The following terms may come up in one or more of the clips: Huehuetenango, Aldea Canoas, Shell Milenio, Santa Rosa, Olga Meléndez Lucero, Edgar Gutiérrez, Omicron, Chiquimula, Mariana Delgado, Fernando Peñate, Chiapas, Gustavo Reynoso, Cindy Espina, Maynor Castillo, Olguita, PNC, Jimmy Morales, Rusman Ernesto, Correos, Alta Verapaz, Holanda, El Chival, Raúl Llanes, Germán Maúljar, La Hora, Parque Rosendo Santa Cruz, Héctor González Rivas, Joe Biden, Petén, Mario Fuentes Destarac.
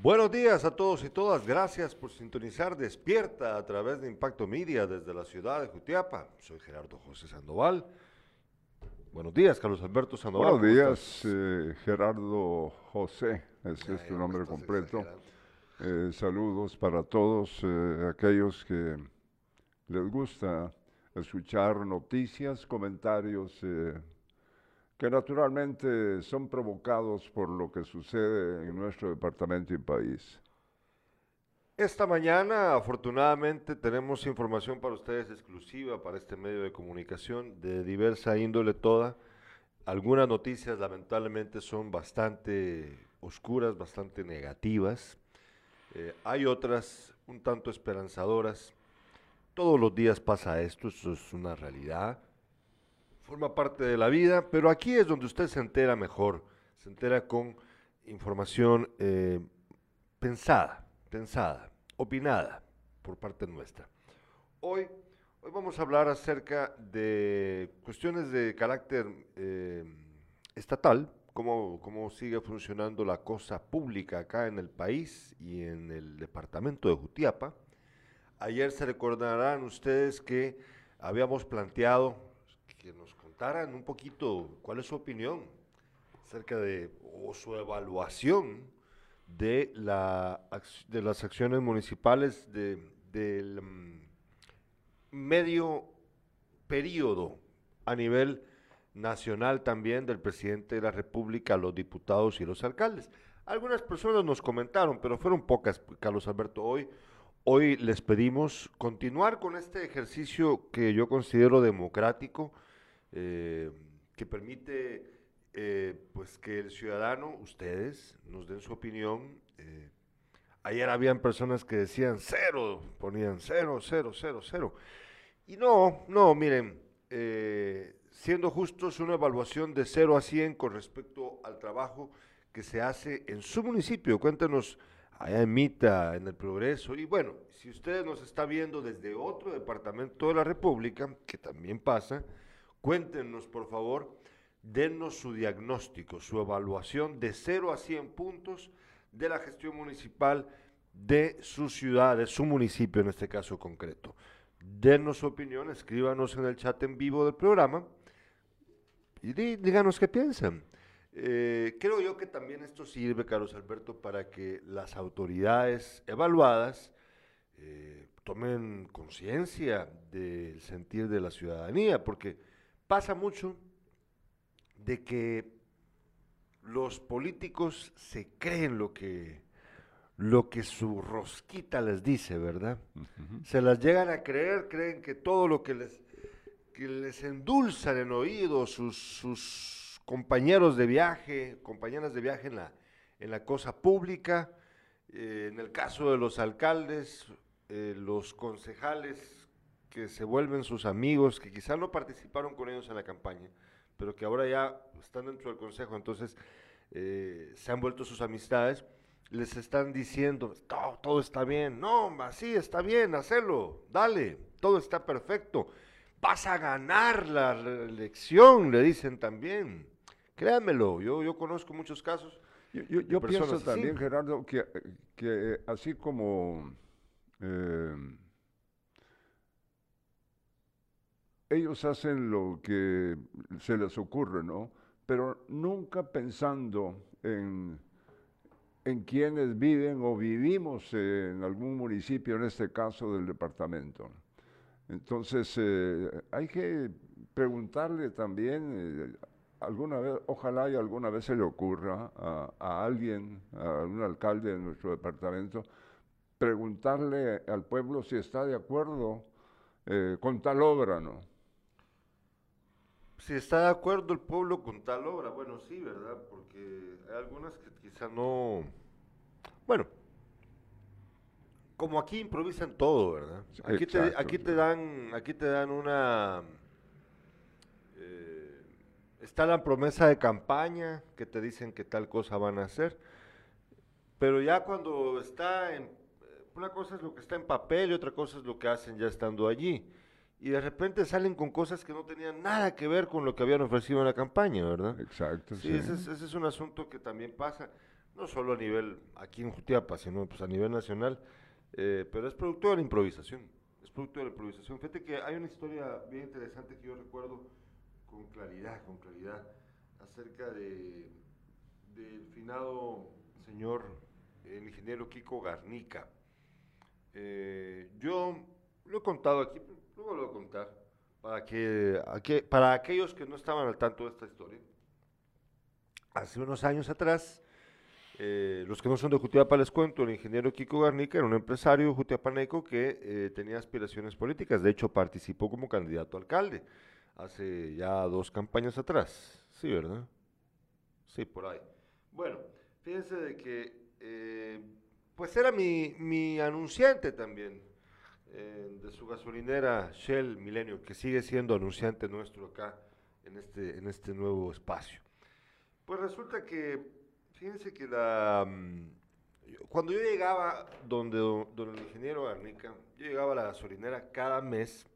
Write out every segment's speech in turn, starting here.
Buenos días a todos y todas, gracias por sintonizar Despierta a través de Impacto Media desde la ciudad de Jutiapa. Soy Gerardo José Sandoval. Buenos días, Carlos Alberto Sandoval. Buenos días, Gerardo José, ese es tu nombre completo. Saludos para todos aquellos que les gusta escuchar noticias, comentarios que naturalmente son provocados por lo que sucede en nuestro departamento y país. Esta mañana, afortunadamente, tenemos información para ustedes exclusiva para este medio de comunicación de diversa índole toda. Algunas noticias, lamentablemente, son bastante oscuras, bastante negativas. Hay otras un tanto esperanzadoras. Todos los días pasa esto, eso es una realidad. Forma parte de la vida, pero aquí es donde usted se entera mejor, se entera con información pensada, opinada por parte nuestra. Hoy vamos a hablar acerca de cuestiones de carácter estatal, cómo sigue funcionando la cosa pública acá en el país y en el departamento de Jutiapa. Ayer se recordarán ustedes que habíamos planteado que nos contaran un poquito cuál es su opinión acerca de, o su evaluación de, las acciones municipales del medio periodo a nivel nacional también del presidente de la República, los diputados y los alcaldes. Algunas personas nos comentaron, pero fueron pocas, Carlos Alberto. Hoy les pedimos continuar con este ejercicio que yo considero democrático, que permite pues que el ciudadano, ustedes, nos den su opinión. Ayer habían personas que decían cero, ponían cero. Y no, miren, siendo justos, una evaluación de 0 a 100 con respecto al trabajo que se hace en su municipio. Cuéntenos, allá en Mita, en El Progreso, y bueno, si ustedes nos está viendo desde otro departamento de la República, que también pasa, cuéntenos por favor, dennos su diagnóstico, su evaluación de 0 a 100 puntos de la gestión municipal de su ciudad, de su municipio en este caso concreto. Dennos su opinión, escríbanos en el chat en vivo del programa y díganos qué piensan. Creo yo que también esto sirve, Carlos Alberto, para que las autoridades evaluadas tomen conciencia del sentir de la ciudadanía, porque pasa mucho de que los políticos se creen lo que su rosquita les dice, ¿verdad? Uh-huh. Se las llegan a creer, creen que todo lo que les endulzan en oído sus compañeros de viaje, compañeras de viaje en la cosa pública, en el caso de los alcaldes, los concejales que se vuelven sus amigos, que quizás no participaron con ellos en la campaña, pero que ahora ya están dentro del consejo, entonces se han vuelto sus amistades, les están diciendo, todo está bien, no, así está bien, hacelo, dale, todo está perfecto, vas a ganar la elección, le dicen también. Créanmelo, yo conozco muchos casos. Yo pienso así. También, Gerardo, que así como ellos hacen lo que se les ocurre, ¿no? Pero nunca pensando en quienes viven o vivimos en algún municipio, en este caso del departamento. Entonces, hay que preguntarle también... alguna vez, ojalá y alguna vez se le ocurra a alguien, a un alcalde de nuestro departamento, preguntarle al pueblo si está de acuerdo con tal obra, ¿no? Si está de acuerdo el pueblo con tal obra, bueno, sí, ¿verdad? Porque hay algunas que quizá no... Bueno, como aquí improvisan todo, ¿verdad? Aquí, exacto, aquí te dan una... está la promesa de campaña, que te dicen que tal cosa van a hacer, pero ya cuando está en... una cosa es lo que está en papel y otra cosa es lo que hacen ya estando allí. Y de repente salen con cosas que no tenían nada que ver con lo que habían ofrecido en la campaña, ¿verdad? Exacto. Sí, sí. Ese es un asunto que también pasa. no solo a nivel aquí en Jutiapa, sino pues a nivel nacional, pero es producto de la improvisación, es producto de la improvisación. Fíjate que hay una historia bien interesante que yo recuerdo con claridad, acerca de del finado señor, el ingeniero Kiko Garnica. Yo lo he contado aquí, luego lo voy a contar, para aquellos que no estaban al tanto de esta historia. Hace unos años atrás, los que no son de Jutiapa les cuento, el ingeniero Kiko Garnica era un empresario jutiapaneco que tenía aspiraciones políticas, de hecho participó como candidato a alcalde, hace ya 2 campañas atrás, sí, ¿verdad? Sí, por ahí. Bueno, fíjense de que, pues era mi anunciante también, de su gasolinera Shell Milenio, que sigue siendo anunciante nuestro acá en este nuevo espacio. Pues resulta que, fíjense que cuando yo llegaba donde el ingeniero Garnica, yo llegaba a la gasolinera cada mes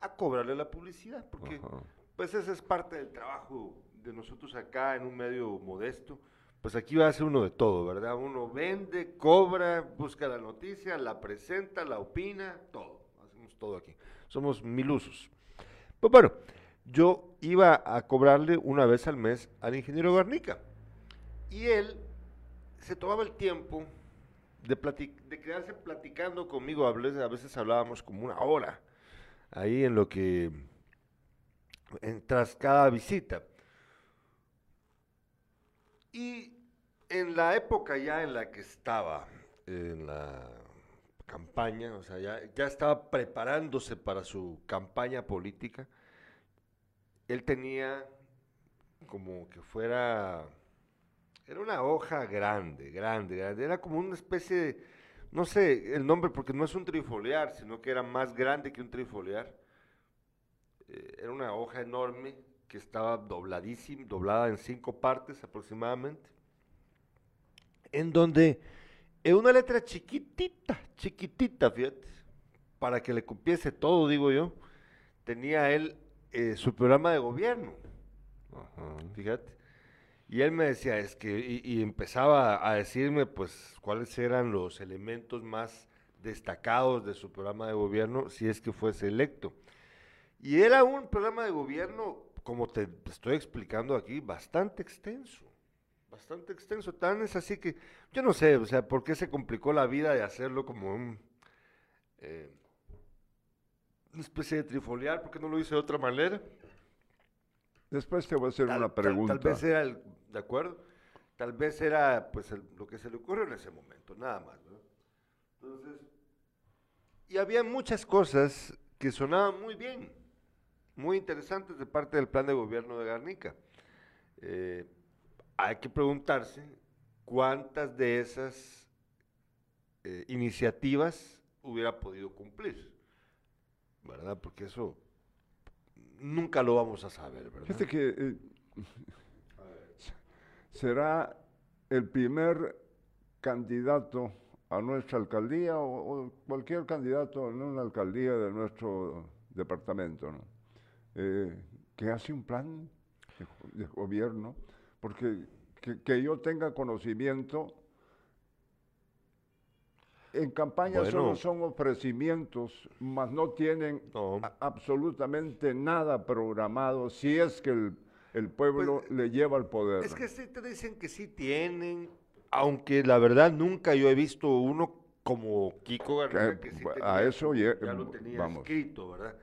a cobrarle la publicidad, porque ajá, pues esa es parte del trabajo de nosotros acá en un medio modesto. Pues aquí va a ser uno de todo, ¿verdad? Uno vende, cobra, busca la noticia, la presenta, la opina, todo. Hacemos todo aquí. Somos milusos. Pues bueno, yo iba a cobrarle una vez al mes al ingeniero Garnica. Y él se tomaba el tiempo de quedarse platicando conmigo. A veces hablábamos como 1 hora ahí en lo que, tras cada visita. Y en la época ya en la que estaba en la campaña, o sea, ya estaba preparándose para su campaña política, él tenía como que era una hoja grande, grande, grande, era como una especie de, no sé el nombre porque no es un trifoliar, sino que era más grande que un trifoliar, era una hoja enorme, que estaba dobladísima, doblada en 5 partes aproximadamente, en donde en una letra chiquitita, chiquitita, fíjate, para que le cupiese todo, digo yo, tenía él su programa de gobierno, fíjate, y él me decía, es que, y empezaba a decirme, pues, cuáles eran los elementos más destacados de su programa de gobierno, si es que fuese electo, y era un programa de gobierno, como te estoy explicando aquí, bastante extenso, tan es así que, yo no sé, o sea, por qué se complicó la vida de hacerlo como una especie de trifoliar, porque no lo hice de otra manera. Después te voy a hacer una pregunta. Tal vez era, ¿de acuerdo? Tal vez era, pues, lo que se le ocurrió en ese momento, nada más, ¿no? Entonces, y había muchas cosas que sonaban muy bien, muy interesantes de parte del plan de gobierno de Garnica. Hay que preguntarse cuántas de esas iniciativas hubiera podido cumplir, ¿verdad? Porque eso nunca lo vamos a saber, ¿verdad? Fíjate que será el primer candidato a nuestra alcaldía o cualquier candidato en una alcaldía de nuestro departamento, ¿no? Que hace un plan de gobierno, porque que yo tenga conocimiento, en campaña bueno, solo son ofrecimientos, mas no tienen absolutamente nada programado, si es que el pueblo pues, le lleva al poder. Es que sí te dicen que sí tienen, aunque la verdad nunca yo he visto uno como Kiko Garnica, que sí tenía, a eso ya lo tenía escrito, ¿verdad?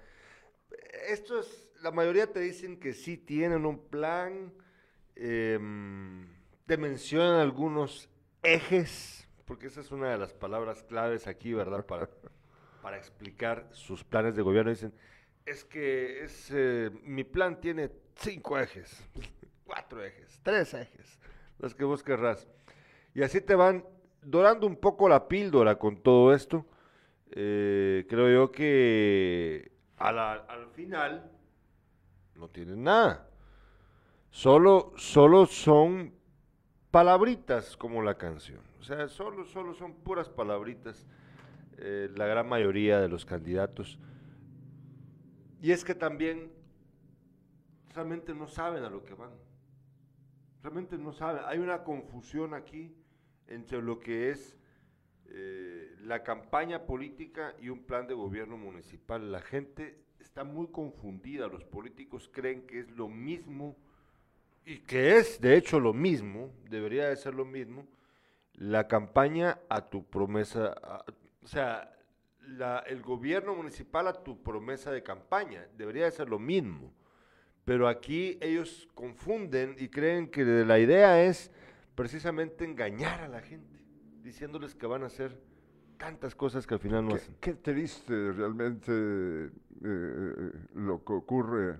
Esto es, la mayoría te dicen que sí tienen un plan, te mencionan algunos ejes, porque esa es una de las palabras claves aquí, ¿verdad? Para explicar sus planes de gobierno, dicen, es que mi plan tiene 5 ejes, 4 ejes, 3 ejes, los que vos querrás. Y así te van dorando un poco la píldora con todo esto, creo yo que al final no tienen nada, solo son palabritas como la canción, o sea, solo son puras palabritas la gran mayoría de los candidatos, y es que también realmente no saben a lo que van, realmente no saben, hay una confusión aquí entre lo que es la campaña política y un plan de gobierno municipal. La gente está muy confundida, los políticos creen que es lo mismo, y que es de hecho lo mismo, debería de ser lo mismo, la campaña a tu promesa, o sea, el gobierno municipal a tu promesa de campaña, debería de ser lo mismo, pero aquí ellos confunden y creen que la idea es precisamente engañar a la gente, diciéndoles que van a hacer tantas cosas que al final no hacen. Qué triste realmente lo que ocurre,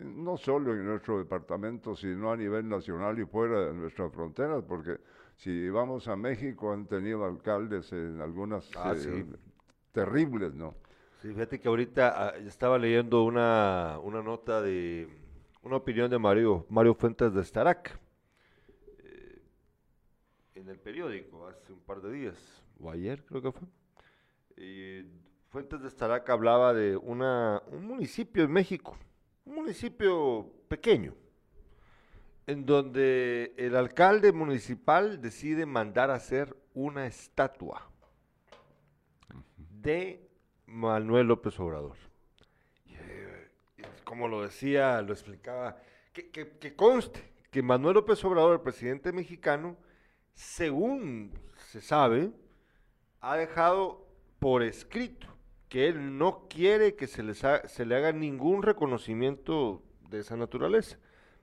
no solo en nuestro departamento, sino a nivel nacional y fuera de nuestras fronteras, porque si vamos a México han tenido alcaldes en algunas terribles, ¿no? Sí, fíjate que ahorita estaba leyendo una nota de una opinión de Mario Fuentes Destarac, en el periódico hace un par de días, o ayer creo que fue, y Fuentes Destarac hablaba de un municipio en México, un municipio pequeño, en donde el alcalde municipal decide mandar a hacer una estatua de Manuel López Obrador. Como lo decía, lo explicaba, que conste que Manuel López Obrador, el presidente mexicano, según se sabe, ha dejado por escrito que él no quiere que se le haga ningún reconocimiento de esa naturaleza.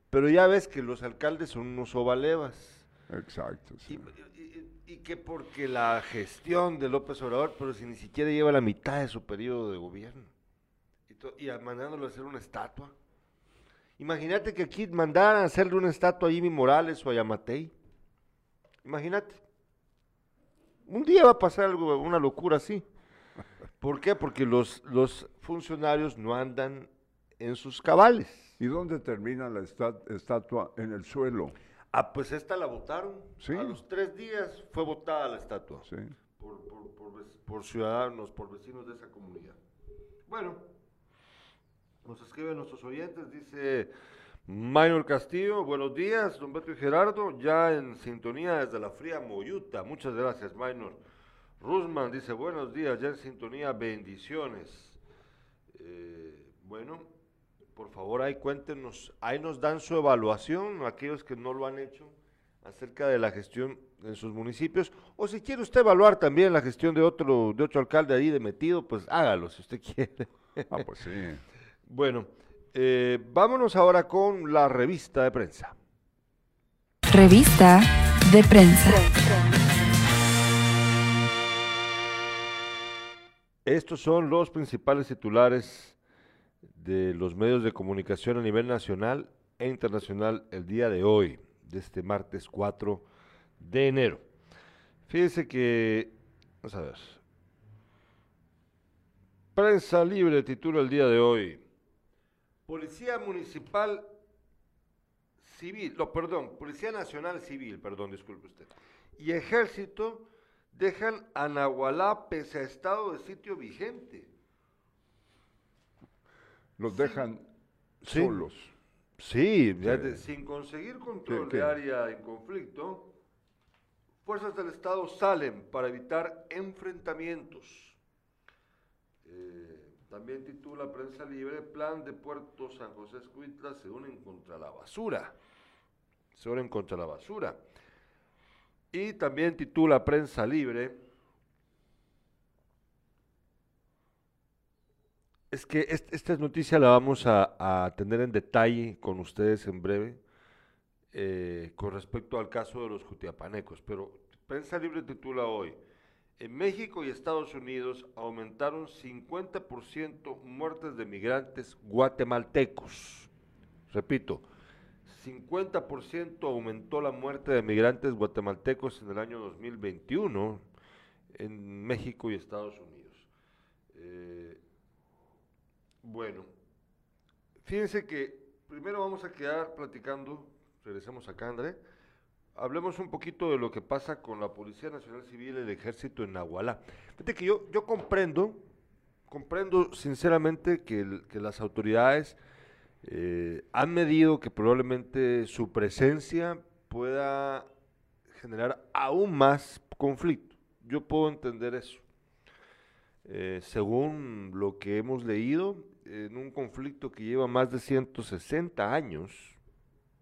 Pero ya ves que los alcaldes son unos sobalevas. Exacto. Sí. Y que porque la gestión de López Obrador, pero si ni siquiera lleva la mitad de su periodo de gobierno, y mandándolo a hacer una estatua. Imagínate que aquí mandaran a hacerle una estatua a Jimmy Morales o a Giammattei. Imagínate, un día va a pasar algo, una locura así. ¿Por qué? Porque los funcionarios no andan en sus cabales. ¿Y dónde termina la estatua? En el suelo. Ah, pues esta la votaron. ¿Sí? A los 3 días fue votada la estatua. Sí. Por ciudadanos, por vecinos de esa comunidad. Bueno, nos escriben nuestros oyentes, dice Maynor Castillo, buenos días, don Beto y Gerardo, ya en sintonía desde la fría Moyuta, muchas gracias, Maynor. Rusman dice, buenos días, ya en sintonía, bendiciones. Bueno, por favor, ahí cuéntenos, ahí nos dan su evaluación, aquellos que no lo han hecho, acerca de la gestión en sus municipios, o si quiere usted evaluar también la gestión de otro alcalde ahí de metido, pues hágalo si usted quiere. Ah, pues sí. Bueno. Vámonos ahora con la revista de prensa. Revista de prensa. Estos son los principales titulares de los medios de comunicación a nivel nacional e internacional el día de hoy, de este martes 4 de enero. Fíjense que, vamos a ver, Prensa Libre titula el día de hoy: Policía Nacional Civil, disculpe usted, y Ejército dejan a Nahualá pese a estado de sitio vigente. Los dejan solos. Sí, sin conseguir control de área en conflicto, fuerzas del Estado salen para evitar enfrentamientos. También titula Prensa Libre, plan de Puerto San José Escuintla, se unen contra la basura. Y también titula Prensa Libre, es que esta noticia la vamos a tener en detalle con ustedes en breve, con respecto al caso de los jutiapanecos, pero Prensa Libre titula hoy: en México y Estados Unidos aumentaron 50% muertes de migrantes guatemaltecos. Repito, 50% aumentó la muerte de migrantes guatemaltecos en el año 2021 en México y Estados Unidos. Bueno, fíjense que primero vamos a quedar platicando, regresamos acá, André. Hablemos un poquito de lo que pasa con la Policía Nacional Civil y el Ejército en Nahualá. Fíjate que yo comprendo sinceramente que las autoridades han medido que probablemente su presencia pueda generar aún más conflicto. Yo puedo entender eso. Según lo que hemos leído, en un conflicto que lleva más de 160 años,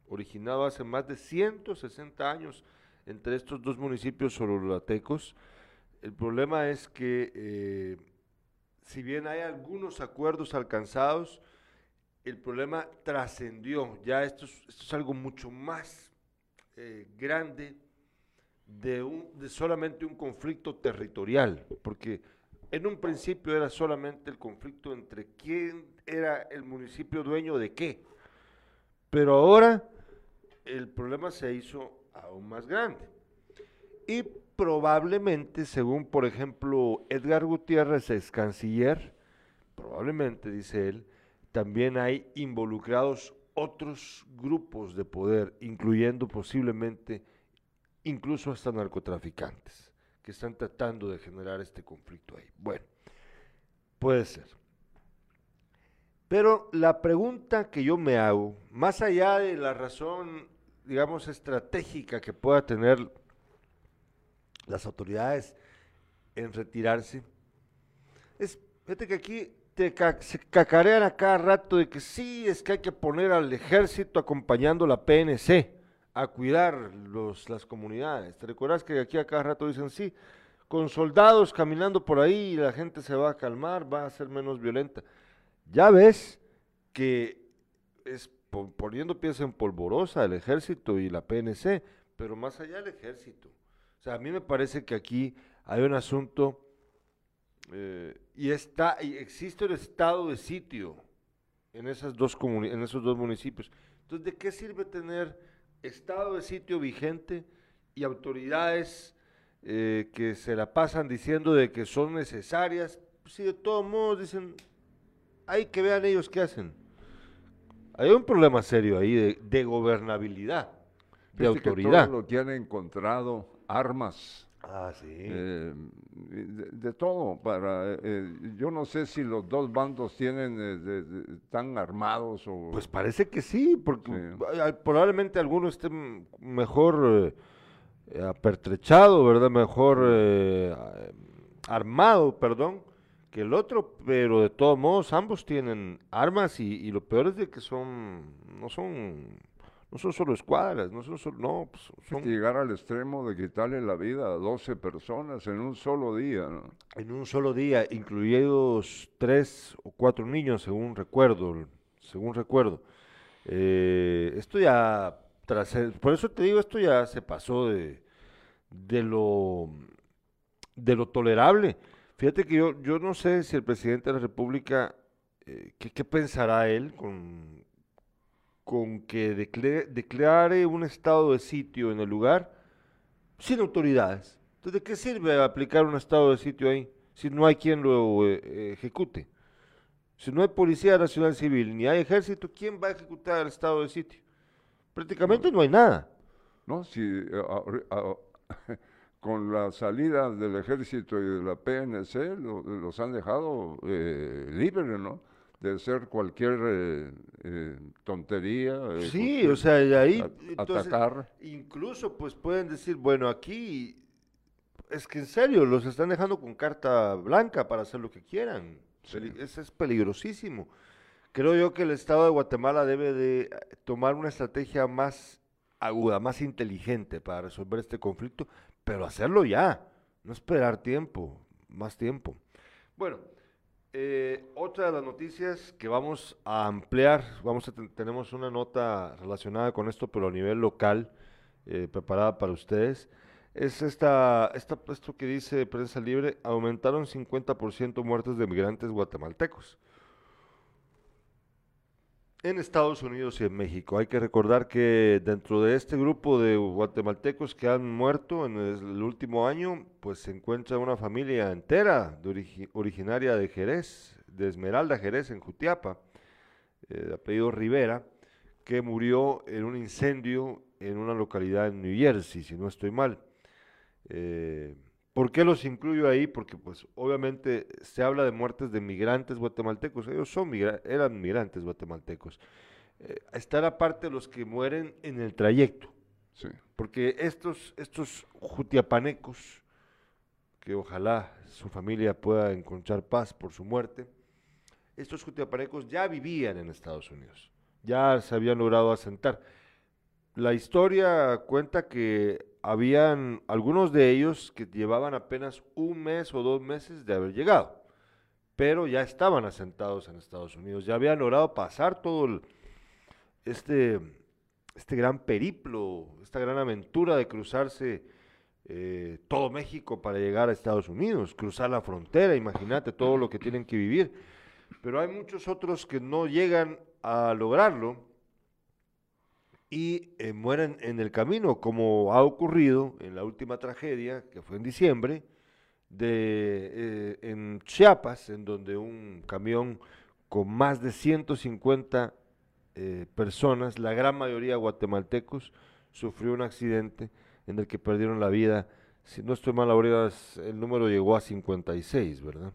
originado hace más de 160 años entre estos dos municipios sorolatecos, el problema es que, si bien hay algunos acuerdos alcanzados, el problema trascendió. Ya esto es algo mucho más grande de solamente un conflicto territorial, porque en un principio era solamente el conflicto entre quién era el municipio dueño de qué, pero ahora el problema se hizo aún más grande. Y probablemente, según por ejemplo Edgar Gutiérrez, ex canciller, probablemente, dice él, también hay involucrados otros grupos de poder, incluyendo posiblemente incluso hasta narcotraficantes, que están tratando de generar este conflicto ahí. Bueno, puede ser. Pero la pregunta que yo me hago, más allá de la razón, digamos, estratégica que pueda tener las autoridades en retirarse, es, fíjate que aquí se cacarean a cada rato de que sí, es que hay que poner al ejército acompañando la PNC a cuidar las comunidades. ¿Te recuerdas que aquí a cada rato dicen sí, con soldados caminando por ahí la gente se va a calmar, va a ser menos violenta? Ya ves que es poniendo pies en polvorosa el ejército y la PNC, pero más allá del ejército. O sea, a mí me parece que aquí hay un asunto, y existe el estado de sitio en esos dos municipios. Entonces, ¿de qué sirve tener estado de sitio vigente y autoridades que se la pasan diciendo de que son necesarias? Pues sí, de todos modos dicen, hay que vean ellos qué hacen. Hay un problema serio ahí de gobernabilidad, de autoridad. Todo lo que han encontrado, armas, sí. De todo. Yo no sé si los dos bandos tienen están armados o… Pues parece que sí, porque sí. Probablemente alguno esté mejor apertrechado, ¿verdad? Mejor armado, perdón, que el otro, pero de todos modos ambos tienen armas y lo peor es de que no son solo escuadras, son llegar al extremo de quitarle la vida a 12 personas en un solo día, ¿no? En un solo día, incluidos 3 o 4 niños, según recuerdo. Esto ya, por eso te digo, esto ya se pasó de lo tolerable. Fíjate que yo no sé si el presidente de la República, ¿qué pensará él con que declare un estado de sitio en el lugar sin autoridades? Entonces, ¿de qué sirve aplicar un estado de sitio ahí si no hay quien lo ejecute? Si no hay Policía Nacional Civil ni hay ejército, ¿quién va a ejecutar el estado de sitio? Prácticamente no hay nada. No, si con la salida del ejército y de la PNC los han dejado libres, ¿no? De ser cualquier tontería. Sí, o sea, y ahí entonces, atacar. Incluso pues pueden decir, bueno, aquí es que en serio los están dejando con carta blanca para hacer lo que quieran. Sí. Eso es peligrosísimo. Creo yo que el Estado de Guatemala debe de tomar una estrategia más aguda, más inteligente para resolver este conflicto, pero hacerlo ya, no esperar más tiempo. Bueno. Otra de las noticias que vamos a ampliar, tenemos una nota relacionada con esto, pero a nivel local, preparada para ustedes, es esto que dice Prensa Libre: aumentaron 50% muertes de migrantes guatemaltecos en Estados Unidos y en México. Hay que recordar que dentro de este grupo de guatemaltecos que han muerto en el último año, pues se encuentra una familia entera de originaria de Jerez, de Esmeralda Jerez, en Jutiapa, de apellido Rivera, que murió en un incendio en una localidad en New Jersey, si no estoy mal. ¿Por qué los incluyo ahí? Porque pues obviamente se habla de muertes de migrantes guatemaltecos, ellos eran migrantes guatemaltecos. Está la parte de los que mueren en el trayecto, Sí. Porque estos jutiapanecos, que ojalá su familia pueda encontrar paz por su muerte, estos jutiapanecos ya vivían en Estados Unidos, ya se habían logrado asentar. La historia cuenta que habían algunos de ellos que llevaban apenas un mes o 2 meses de haber llegado, pero ya estaban asentados en Estados Unidos, ya habían logrado pasar todo este gran periplo, esta gran aventura de cruzarse todo México para llegar a Estados Unidos, cruzar la frontera, imagínate todo lo que tienen que vivir. Pero hay muchos otros que no llegan a lograrlo y mueren en el camino, como ha ocurrido en la última tragedia, que fue en diciembre, en Chiapas, en donde un camión con más de 150 personas, la gran mayoría guatemaltecos, sufrió un accidente en el que perdieron la vida. Si no estoy mal ahora, el número llegó a 56, ¿verdad?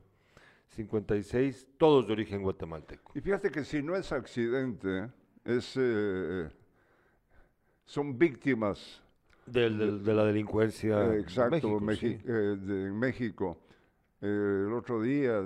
56, todos de origen guatemalteco. Y fíjate que si no es accidente, son víctimas de la delincuencia. Exacto, en México. El otro día,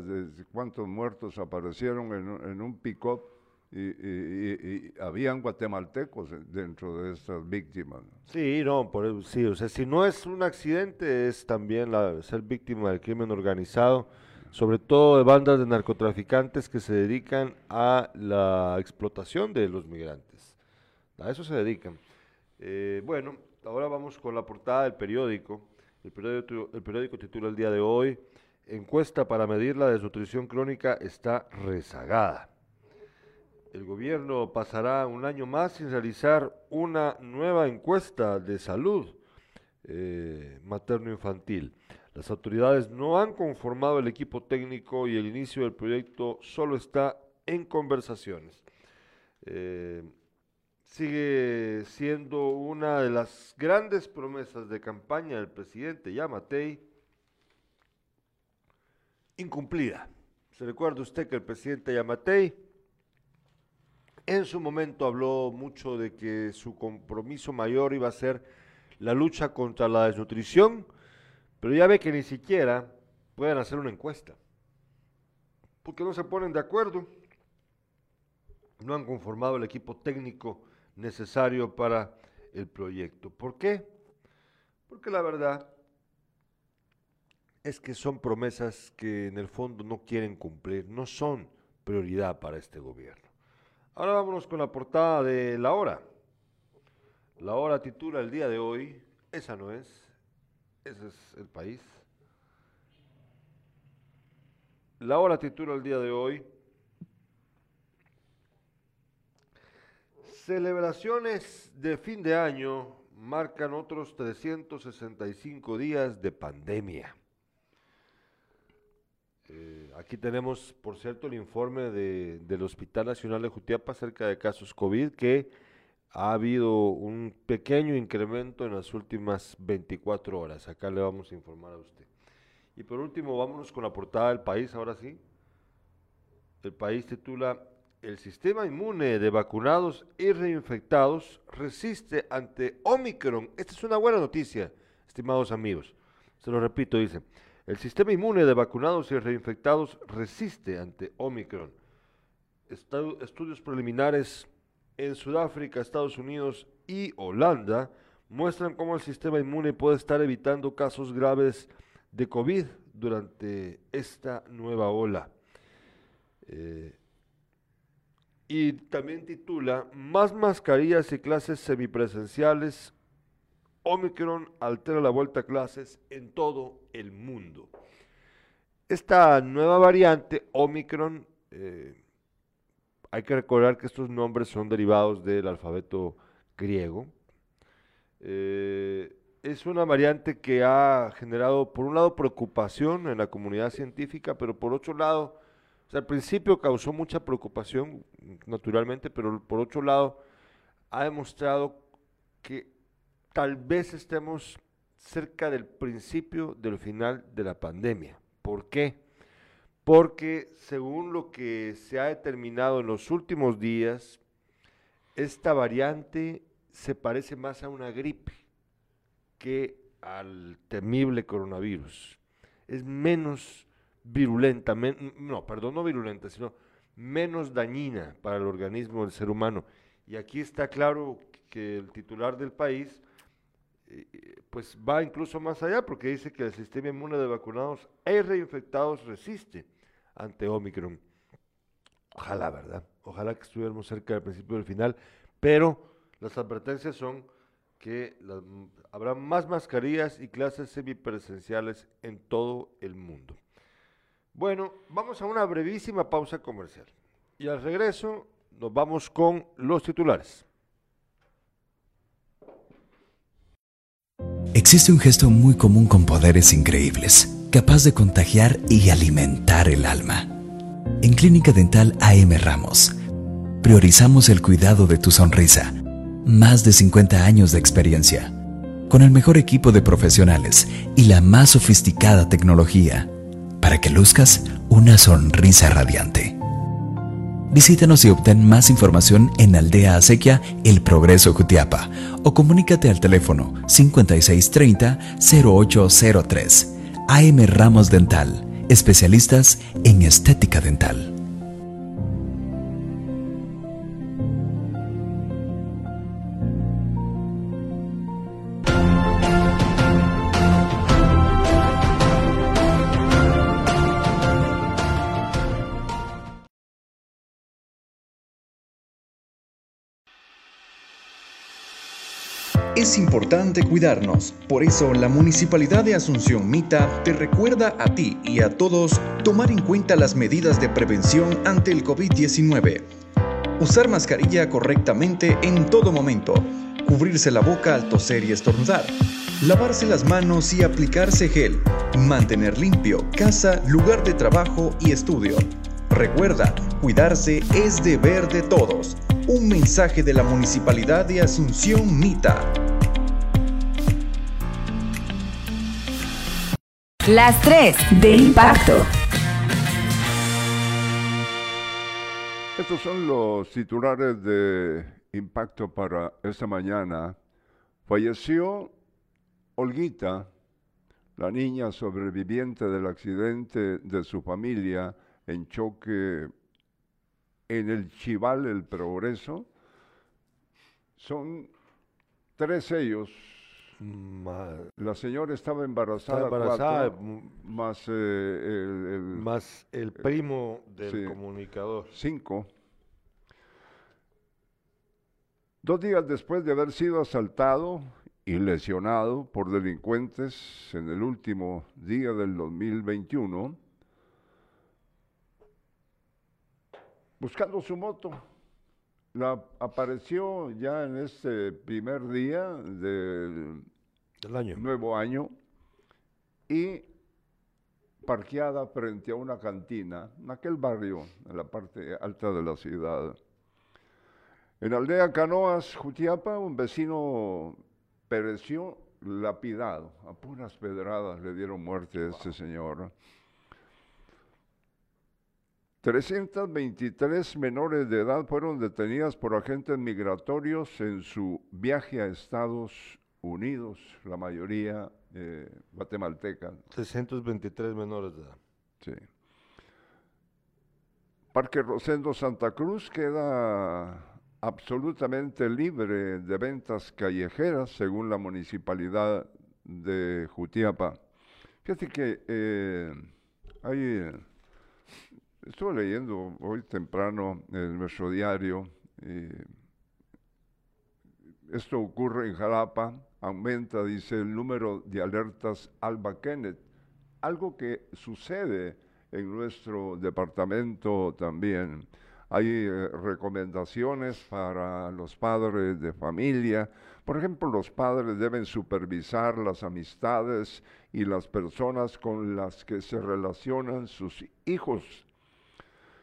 ¿cuántos muertos aparecieron en un pick-up? Y habían guatemaltecos dentro de estas víctimas. Sí, no, sí, o sea, si no es un accidente, es también ser víctima del crimen organizado, sobre todo de bandas de narcotraficantes que se dedican a la explotación de los migrantes. A eso se dedican. Bueno, ahora vamos con la portada del periódico. El periódico titula el día de hoy: encuesta para medir la desnutrición crónica está rezagada. El gobierno pasará un año más sin realizar una nueva encuesta de salud materno-infantil. Las autoridades no han conformado el equipo técnico y el inicio del proyecto solo está en conversaciones. Sigue siendo una de las grandes promesas de campaña del presidente Giammattei, incumplida. ¿Se recuerda usted que el presidente Giammattei en su momento habló mucho de que su compromiso mayor iba a ser la lucha contra la desnutrición, pero ya ve que ni siquiera pueden hacer una encuesta, porque no se ponen de acuerdo, no han conformado el equipo técnico necesario para el proyecto. ¿Por qué? Porque la verdad es que son promesas que en el fondo no quieren cumplir, no son prioridad para este gobierno. Ahora vámonos con la portada de La Hora. La Hora titula el día de hoy, esa no es, ese es El País. La Hora titula el día de hoy: celebraciones de fin de año marcan otros 365 días de pandemia. Aquí tenemos, por cierto, el informe del Hospital Nacional de Jutiapa acerca de casos COVID, que ha habido un pequeño incremento en las últimas 24 horas. Acá le vamos a informar a usted. Y por último, vámonos con la portada del País, ahora sí. El País titula: el sistema inmune de vacunados y reinfectados resiste ante Omicron. Esta es una buena noticia, estimados amigos. Se lo repito, dice: el sistema inmune de vacunados y reinfectados resiste ante Omicron. Estudios preliminares en Sudáfrica, Estados Unidos y Holanda muestran cómo el sistema inmune puede estar evitando casos graves de COVID durante esta nueva ola. Y también titula: más mascarillas y clases semipresenciales, Omicron altera la vuelta a clases en todo el mundo. Esta nueva variante, Omicron, hay que recordar que estos nombres son derivados del alfabeto griego. Es una variante que ha generado, por un lado, preocupación en la comunidad científica, pero por otro lado, o sea, al principio causó mucha preocupación, naturalmente, pero por otro lado, ha demostrado que tal vez estemos cerca del principio del final de la pandemia. ¿Por qué? Porque según lo que se ha determinado en los últimos días, esta variante se parece más a una gripe que al temible coronavirus. Es menos virulenta, no virulenta, sino menos dañina para el organismo del ser humano. Y aquí está claro que el titular del País pues va incluso más allá, porque dice que el sistema inmune de vacunados e reinfectados resiste ante Omicron. Ojalá, ¿verdad? Ojalá que estuviéramos cerca del principio del final, pero las advertencias son que habrá más mascarillas y clases semipresenciales en todo el mundo. Bueno, vamos a una brevísima pausa comercial y al regreso nos vamos con los titulares. Existe un gesto muy común con poderes increíbles, capaz de contagiar y alimentar el alma. En Clínica Dental AM Ramos, priorizamos el cuidado de tu sonrisa. Más de 50 años de experiencia, con el mejor equipo de profesionales y la más sofisticada tecnología, para que luzcas una sonrisa radiante. Visítanos y obtén más información en Aldea Acequia, El Progreso, Jutiapa, o comunícate al teléfono 5630-0803. AM Ramos Dental, especialistas en estética dental. Es importante cuidarnos, por eso la Municipalidad de Asunción Mita te recuerda a ti y a todos tomar en cuenta las medidas de prevención ante el COVID-19. Usar mascarilla correctamente en todo momento, cubrirse la boca al toser y estornudar, lavarse las manos y aplicarse gel, mantener limpio casa, lugar de trabajo y estudio. Recuerda, cuidarse es deber de todos. Un mensaje de la Municipalidad de Asunción Mita. Las 3 de Impacto. Estos son los titulares de Impacto para esta mañana. Falleció Olguita, la niña sobreviviente del accidente de su familia en choque en El Chival, El Progreso. Son 3 sellos. Madre. La señora estaba embarazada 4, más más el primo del comunicador. 5. 2 días después de haber sido asaltado y lesionado por delincuentes en el último día del 2021, buscando su moto, la apareció ya en este primer día del año. Nuevo año, y parqueada frente a una cantina, en aquel barrio, en la parte alta de la ciudad. En Aldea Canoas, Jutiapa, un vecino pereció lapidado, a puras pedradas le dieron muerte a este señor. 323 menores de edad fueron detenidas por agentes migratorios en su viaje a Estados Unidos, la mayoría guatemaltecas. 323 menores de edad. Sí. Parque Rosendo Santa Cruz queda absolutamente libre de ventas callejeras, según la Municipalidad de Jutiapa. Fíjate que hay... Estuve leyendo hoy temprano en nuestro diario, esto ocurre en Jalapa, aumenta, dice, el número de alertas Alba Kenneth, algo que sucede en nuestro departamento también. Hay recomendaciones para los padres de familia. Por ejemplo, los padres deben supervisar las amistades y las personas con las que se relacionan sus hijos.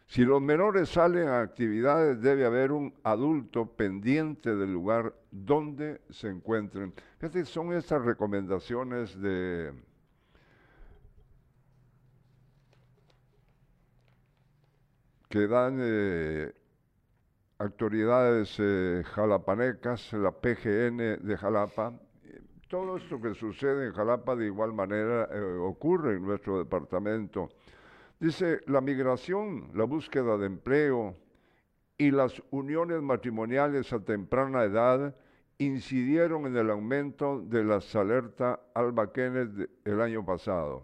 Si los menores salen a actividades, debe haber un adulto pendiente del lugar donde se encuentren. Fíjate, son estas recomendaciones que dan autoridades jalapanecas, la PGN de Jalapa. Todo esto que sucede en Jalapa de igual manera ocurre en nuestro departamento. Dice, la migración, la búsqueda de empleo y las uniones matrimoniales a temprana edad incidieron en el aumento de las alertas albaquenes el año pasado.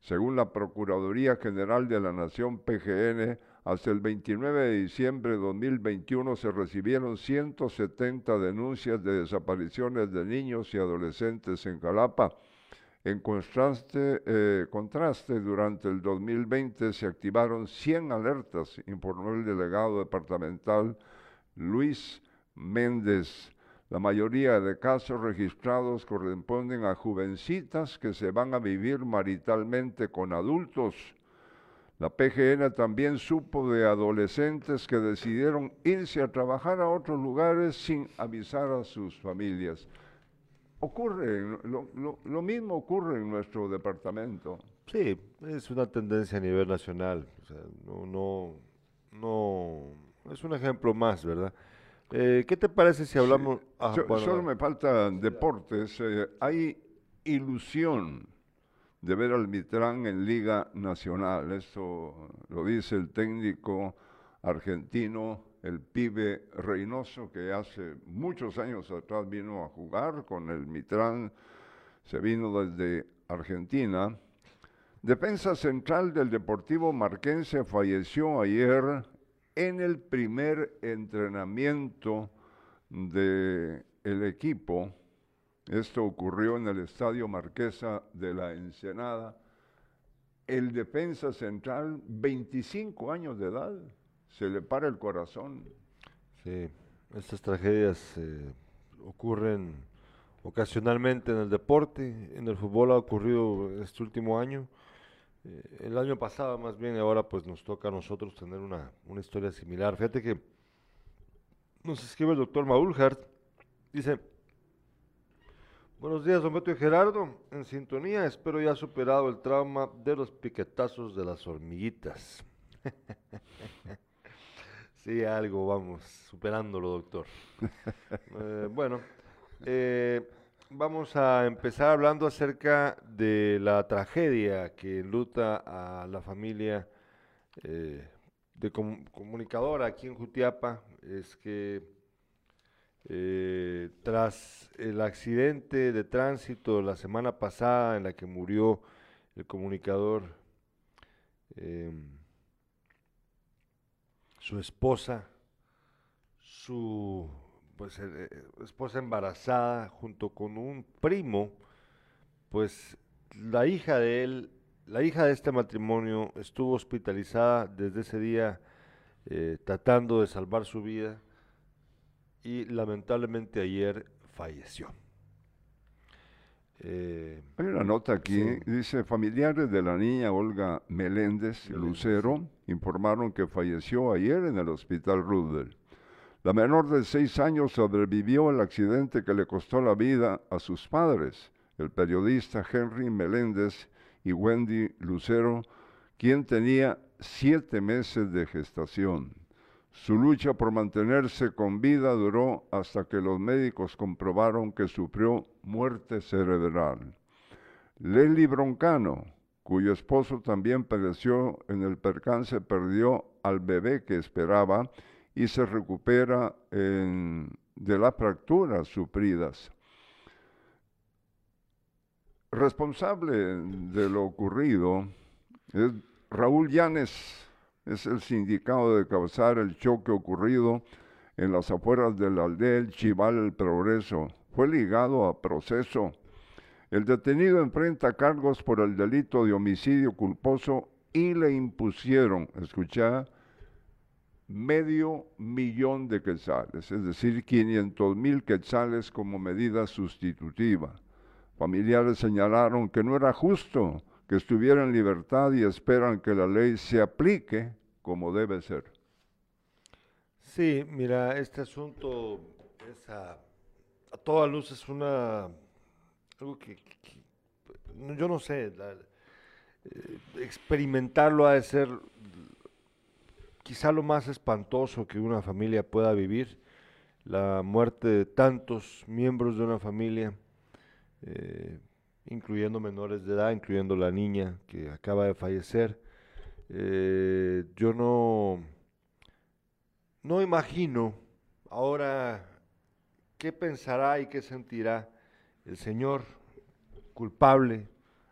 Según la Procuraduría General de la Nación, PGN, hasta el 29 de diciembre de 2021 se recibieron 170 denuncias de desapariciones de niños y adolescentes en Jalapa. En contraste, durante el 2020 se activaron 100 alertas, informó el delegado departamental Luis Méndez. La mayoría de casos registrados corresponden a jovencitas que se van a vivir maritalmente con adultos. La PGN también supo de adolescentes que decidieron irse a trabajar a otros lugares sin avisar a sus familias. Ocurre, lo mismo ocurre en nuestro departamento. Sí, es una tendencia a nivel nacional. O sea, no, es un ejemplo más, ¿verdad? ¿Qué te parece si hablamos? Sí, solo me faltan deportes. Hay ilusión de ver al Mitrán en Liga Nacional. Esto lo dice el técnico argentino, el Pibe Reynoso, que hace muchos años atrás vino a jugar con el Mitrán, se vino desde Argentina. Defensa central del Deportivo Marquense falleció ayer en el primer entrenamiento del equipo. Esto ocurrió en el Estadio Marquesa de la Ensenada. El defensa central, 25 años de edad, se le para el corazón. Sí, estas tragedias ocurren ocasionalmente en el deporte, en el fútbol ha ocurrido este último año. El año pasado más bien, ahora pues nos toca a nosotros tener una historia similar. Fíjate que nos escribe el doctor Maulhart, dice: buenos días, don Beto y Gerardo, en sintonía, espero ya superado el trauma de los piquetazos de las hormiguitas. Sí, algo vamos superándolo, doctor. Vamos a empezar hablando acerca de la tragedia que enluta a la familia de comunicadora aquí en Jutiapa. Es que tras el accidente de tránsito la semana pasada en la que murió el comunicador, su esposa, esposa embarazada junto con un primo, pues la hija de este matrimonio estuvo hospitalizada desde ese día tratando de salvar su vida y lamentablemente ayer falleció. Hay una nota aquí, sí. Dice, familiares de la niña Olga Meléndez Lucero informaron que falleció ayer en el Hospital Roosevelt. La menor de 6 años sobrevivió al accidente que le costó la vida a sus padres, el periodista Henry Meléndez y Wendy Lucero, quien tenía 7 meses de gestación. Su lucha por mantenerse con vida duró hasta que los médicos comprobaron que sufrió muerte cerebral. Leslie Broncano, cuyo esposo también pereció en el percance, perdió al bebé que esperaba y se recupera de las fracturas sufridas. Responsable de lo ocurrido es Raúl Llanes, es el sindicado de causar el choque ocurrido en las afueras de la aldea El Chival, El Progreso. Fue ligado a proceso. El detenido enfrenta cargos por el delito de homicidio culposo y le impusieron, escuchá, $500,000, es decir, 500,000 quetzales como medida sustitutiva. Familiares señalaron que no era justo que estuviera en libertad y esperan que la ley se aplique como debe ser. Sí, mira, este asunto es a toda luz es algo que yo no sé, experimentarlo ha de ser quizá lo más espantoso que una familia pueda vivir, la muerte de tantos miembros de una familia, incluyendo menores de edad, incluyendo la niña que acaba de fallecer. Yo no imagino ahora qué pensará y qué sentirá el señor culpable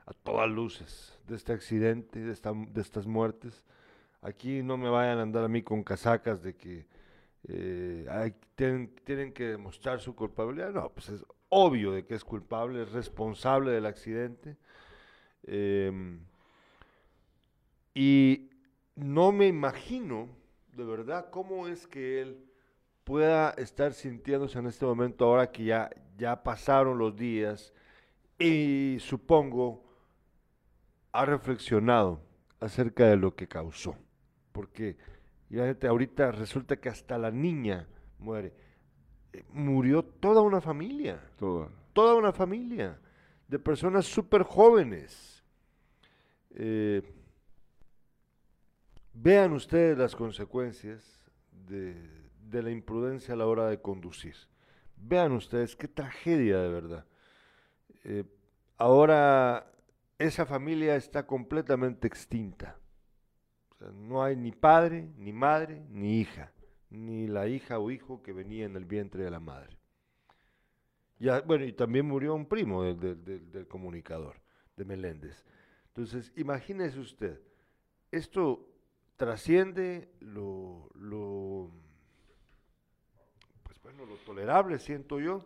a todas luces de este accidente, de estas muertes. Aquí no me vayan a andar a mí con casacas de que tienen que demostrar su culpabilidad. No, pues es obvio de que es culpable, es responsable del accidente. Y no me imagino, de verdad, cómo es que él pueda estar sintiéndose en este momento, ahora que ya pasaron los días y supongo ha reflexionado acerca de lo que causó. Porque ahorita resulta que hasta la niña muere. Murió toda una familia. Toda una familia de personas súper jóvenes. Vean ustedes las consecuencias de la imprudencia a la hora de conducir. Vean ustedes qué tragedia de verdad. Ahora esa familia está completamente extinta. O sea, no hay ni padre, ni madre, ni hija, ni la hija o hijo que venía en el vientre de la madre. Bueno, y también murió un primo del comunicador, de Meléndez. Entonces, imagínese usted, esto trasciende lo tolerable, siento yo,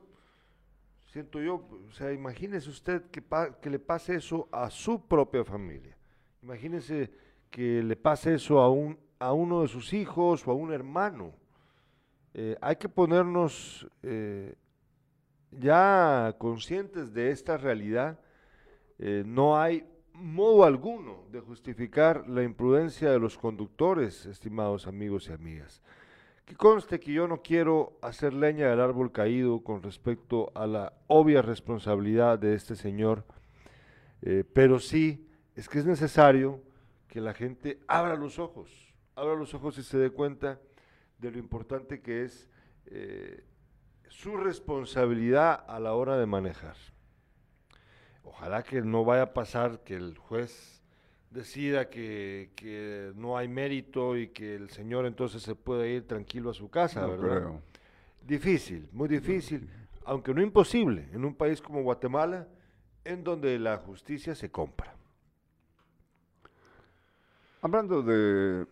o sea, imagínese usted que le pase eso a su propia familia, imagínese que le pase eso a uno de sus hijos o a un hermano. Hay que ponernos ya conscientes de esta realidad. No hay modo alguno de justificar la imprudencia de los conductores, estimados amigos y amigas. Que conste que yo no quiero hacer leña del árbol caído con respecto a la obvia responsabilidad de este señor, pero sí es que es necesario que la gente abra los ojos y se dé cuenta de lo importante que es su responsabilidad a la hora de manejar. Ojalá que no vaya a pasar que el juez decida que no hay mérito y que el señor entonces se pueda ir tranquilo a su casa, ¿verdad? Creo. Difícil, muy difícil, aunque no imposible, en un país como Guatemala, en donde la justicia se compra. Hablando de,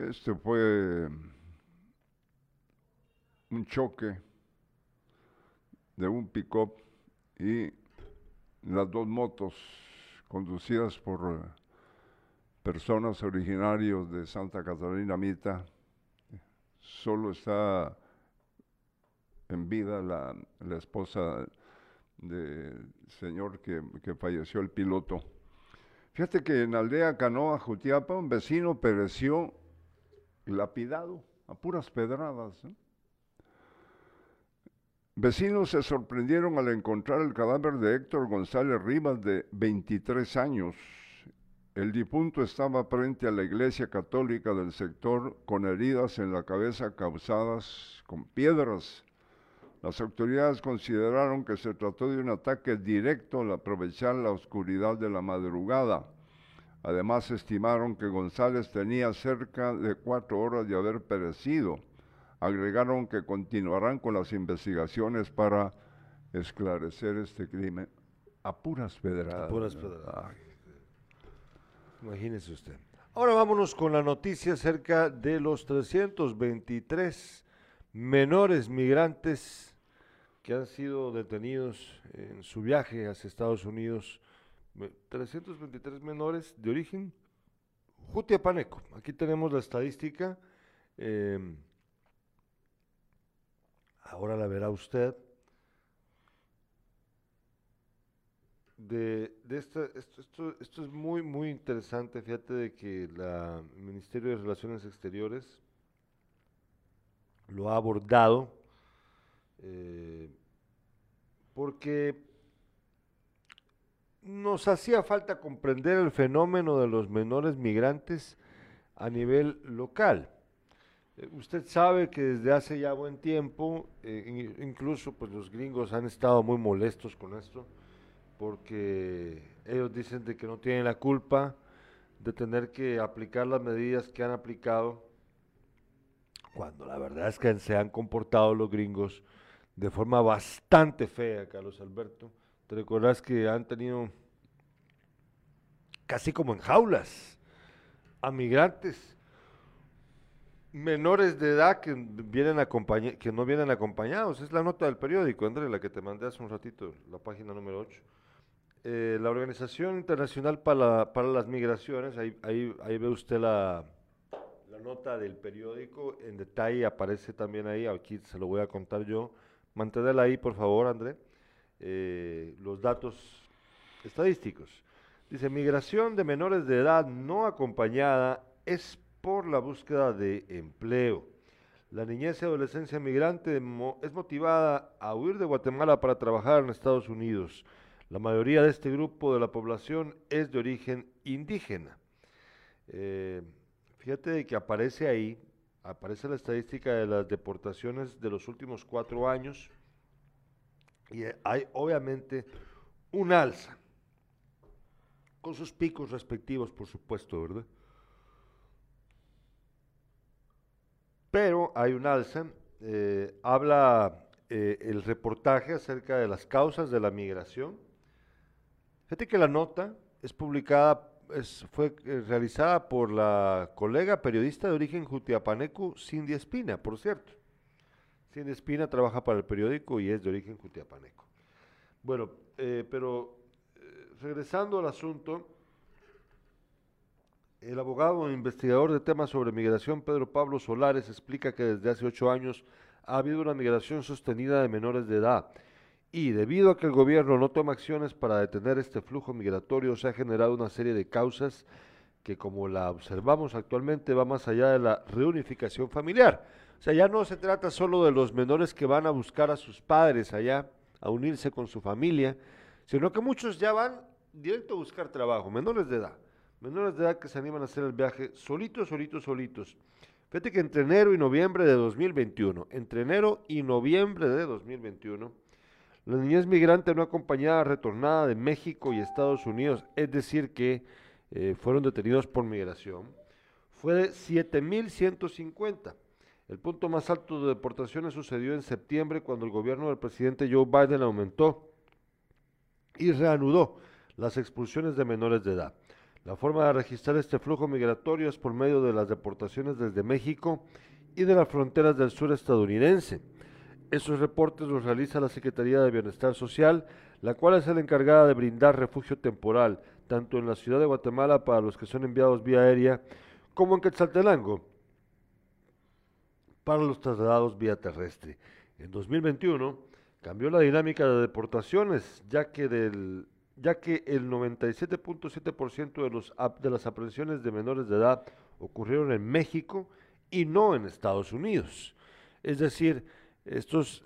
este fue un choque de un pick-up y las dos motos conducidas por personas originarias de Santa Catarina Mita. Solo está en vida la esposa del señor que falleció, el piloto. Fíjate que en Aldea Canoas, Jutiapa, un vecino pereció lapidado a puras pedradas, ¿eh? Vecinos se sorprendieron al encontrar el cadáver de Héctor González Rivas, de 23 años. El difunto estaba frente a la iglesia católica del sector, con heridas en la cabeza causadas con piedras. Las autoridades consideraron que se trató de un ataque directo al aprovechar la oscuridad de la madrugada. Además, estimaron que González tenía cerca de 4 horas de haber perecido. Agregaron que continuarán con las investigaciones para esclarecer este crimen a puras pedradas. A puras pedradas. Imagínese usted. Ahora vámonos con la noticia acerca de los 323 menores migrantes que han sido detenidos en su viaje hacia Estados Unidos. 323 menores de origen jutiapaneco. Aquí tenemos la estadística. Ahora la verá usted, esto es muy, muy interesante. Fíjate de que el Ministerio de Relaciones Exteriores lo ha abordado, porque nos hacía falta comprender el fenómeno de los menores migrantes a nivel local. Usted sabe que desde hace ya buen tiempo, incluso pues los gringos han estado muy molestos con esto, porque ellos dicen de que no tienen la culpa de tener que aplicar las medidas que han aplicado, cuando la verdad es que se han comportado los gringos de forma bastante fea, Carlos Alberto. ¿Te recuerdas que han tenido casi como en jaulas a migrantes menores de edad que vienen que no vienen acompañados? Es la nota del periódico, André, la que te mandé hace un ratito, la página número 8. La Organización Internacional para las Migraciones, ahí ve usted la nota del periódico, en detalle aparece también ahí, aquí se lo voy a contar yo, manténla ahí por favor, André, los datos estadísticos. Dice, migración de menores de edad no acompañada es por la búsqueda de empleo. La niñez y adolescencia migrante es motivada a huir de Guatemala para trabajar en Estados Unidos. La mayoría de este grupo de la población es de origen indígena. Fíjate que aparece la estadística de las deportaciones de los últimos 4 años y hay obviamente un alza, con sus picos respectivos, por supuesto, ¿verdad? Pero hay un alza. Habla el reportaje acerca de las causas de la migración. Fíjate que la nota es publicada, fue realizada por la colega periodista de origen jutiapaneco, Cindy Espina, por cierto. Cindy Espina trabaja para el periódico y es de origen jutiapaneco. Bueno, regresando al asunto, el abogado e investigador de temas sobre migración, Pedro Pablo Solares, explica que desde hace 8 años ha habido una migración sostenida de menores de edad y debido a que el gobierno no toma acciones para detener este flujo migratorio, se ha generado una serie de causas que, como la observamos actualmente, va más allá de la reunificación familiar. O sea, ya no se trata solo de los menores que van a buscar a sus padres allá, a unirse con su familia, sino que muchos ya van directo a buscar trabajo, menores de edad que se animan a hacer el viaje solitos. Fíjate que entre enero y noviembre de 2021, la niñez migrante no acompañada retornada de México y Estados Unidos, es decir que fueron detenidos por migración, fue de 7,150. El punto más alto de deportaciones sucedió en septiembre, cuando el gobierno del presidente Joe Biden aumentó y reanudó las expulsiones de menores de edad. La forma de registrar este flujo migratorio es por medio de las deportaciones desde México y de las fronteras del sur estadounidense. Esos reportes los realiza la Secretaría de Bienestar Social, la cual es la encargada de brindar refugio temporal, tanto en la ciudad de Guatemala para los que son enviados vía aérea, como en Quetzaltenango para los trasladados vía terrestre. En 2021 cambió la dinámica de deportaciones, ya que el 97.7% de las aprehensiones de menores de edad ocurrieron en México y no en Estados Unidos. Es decir,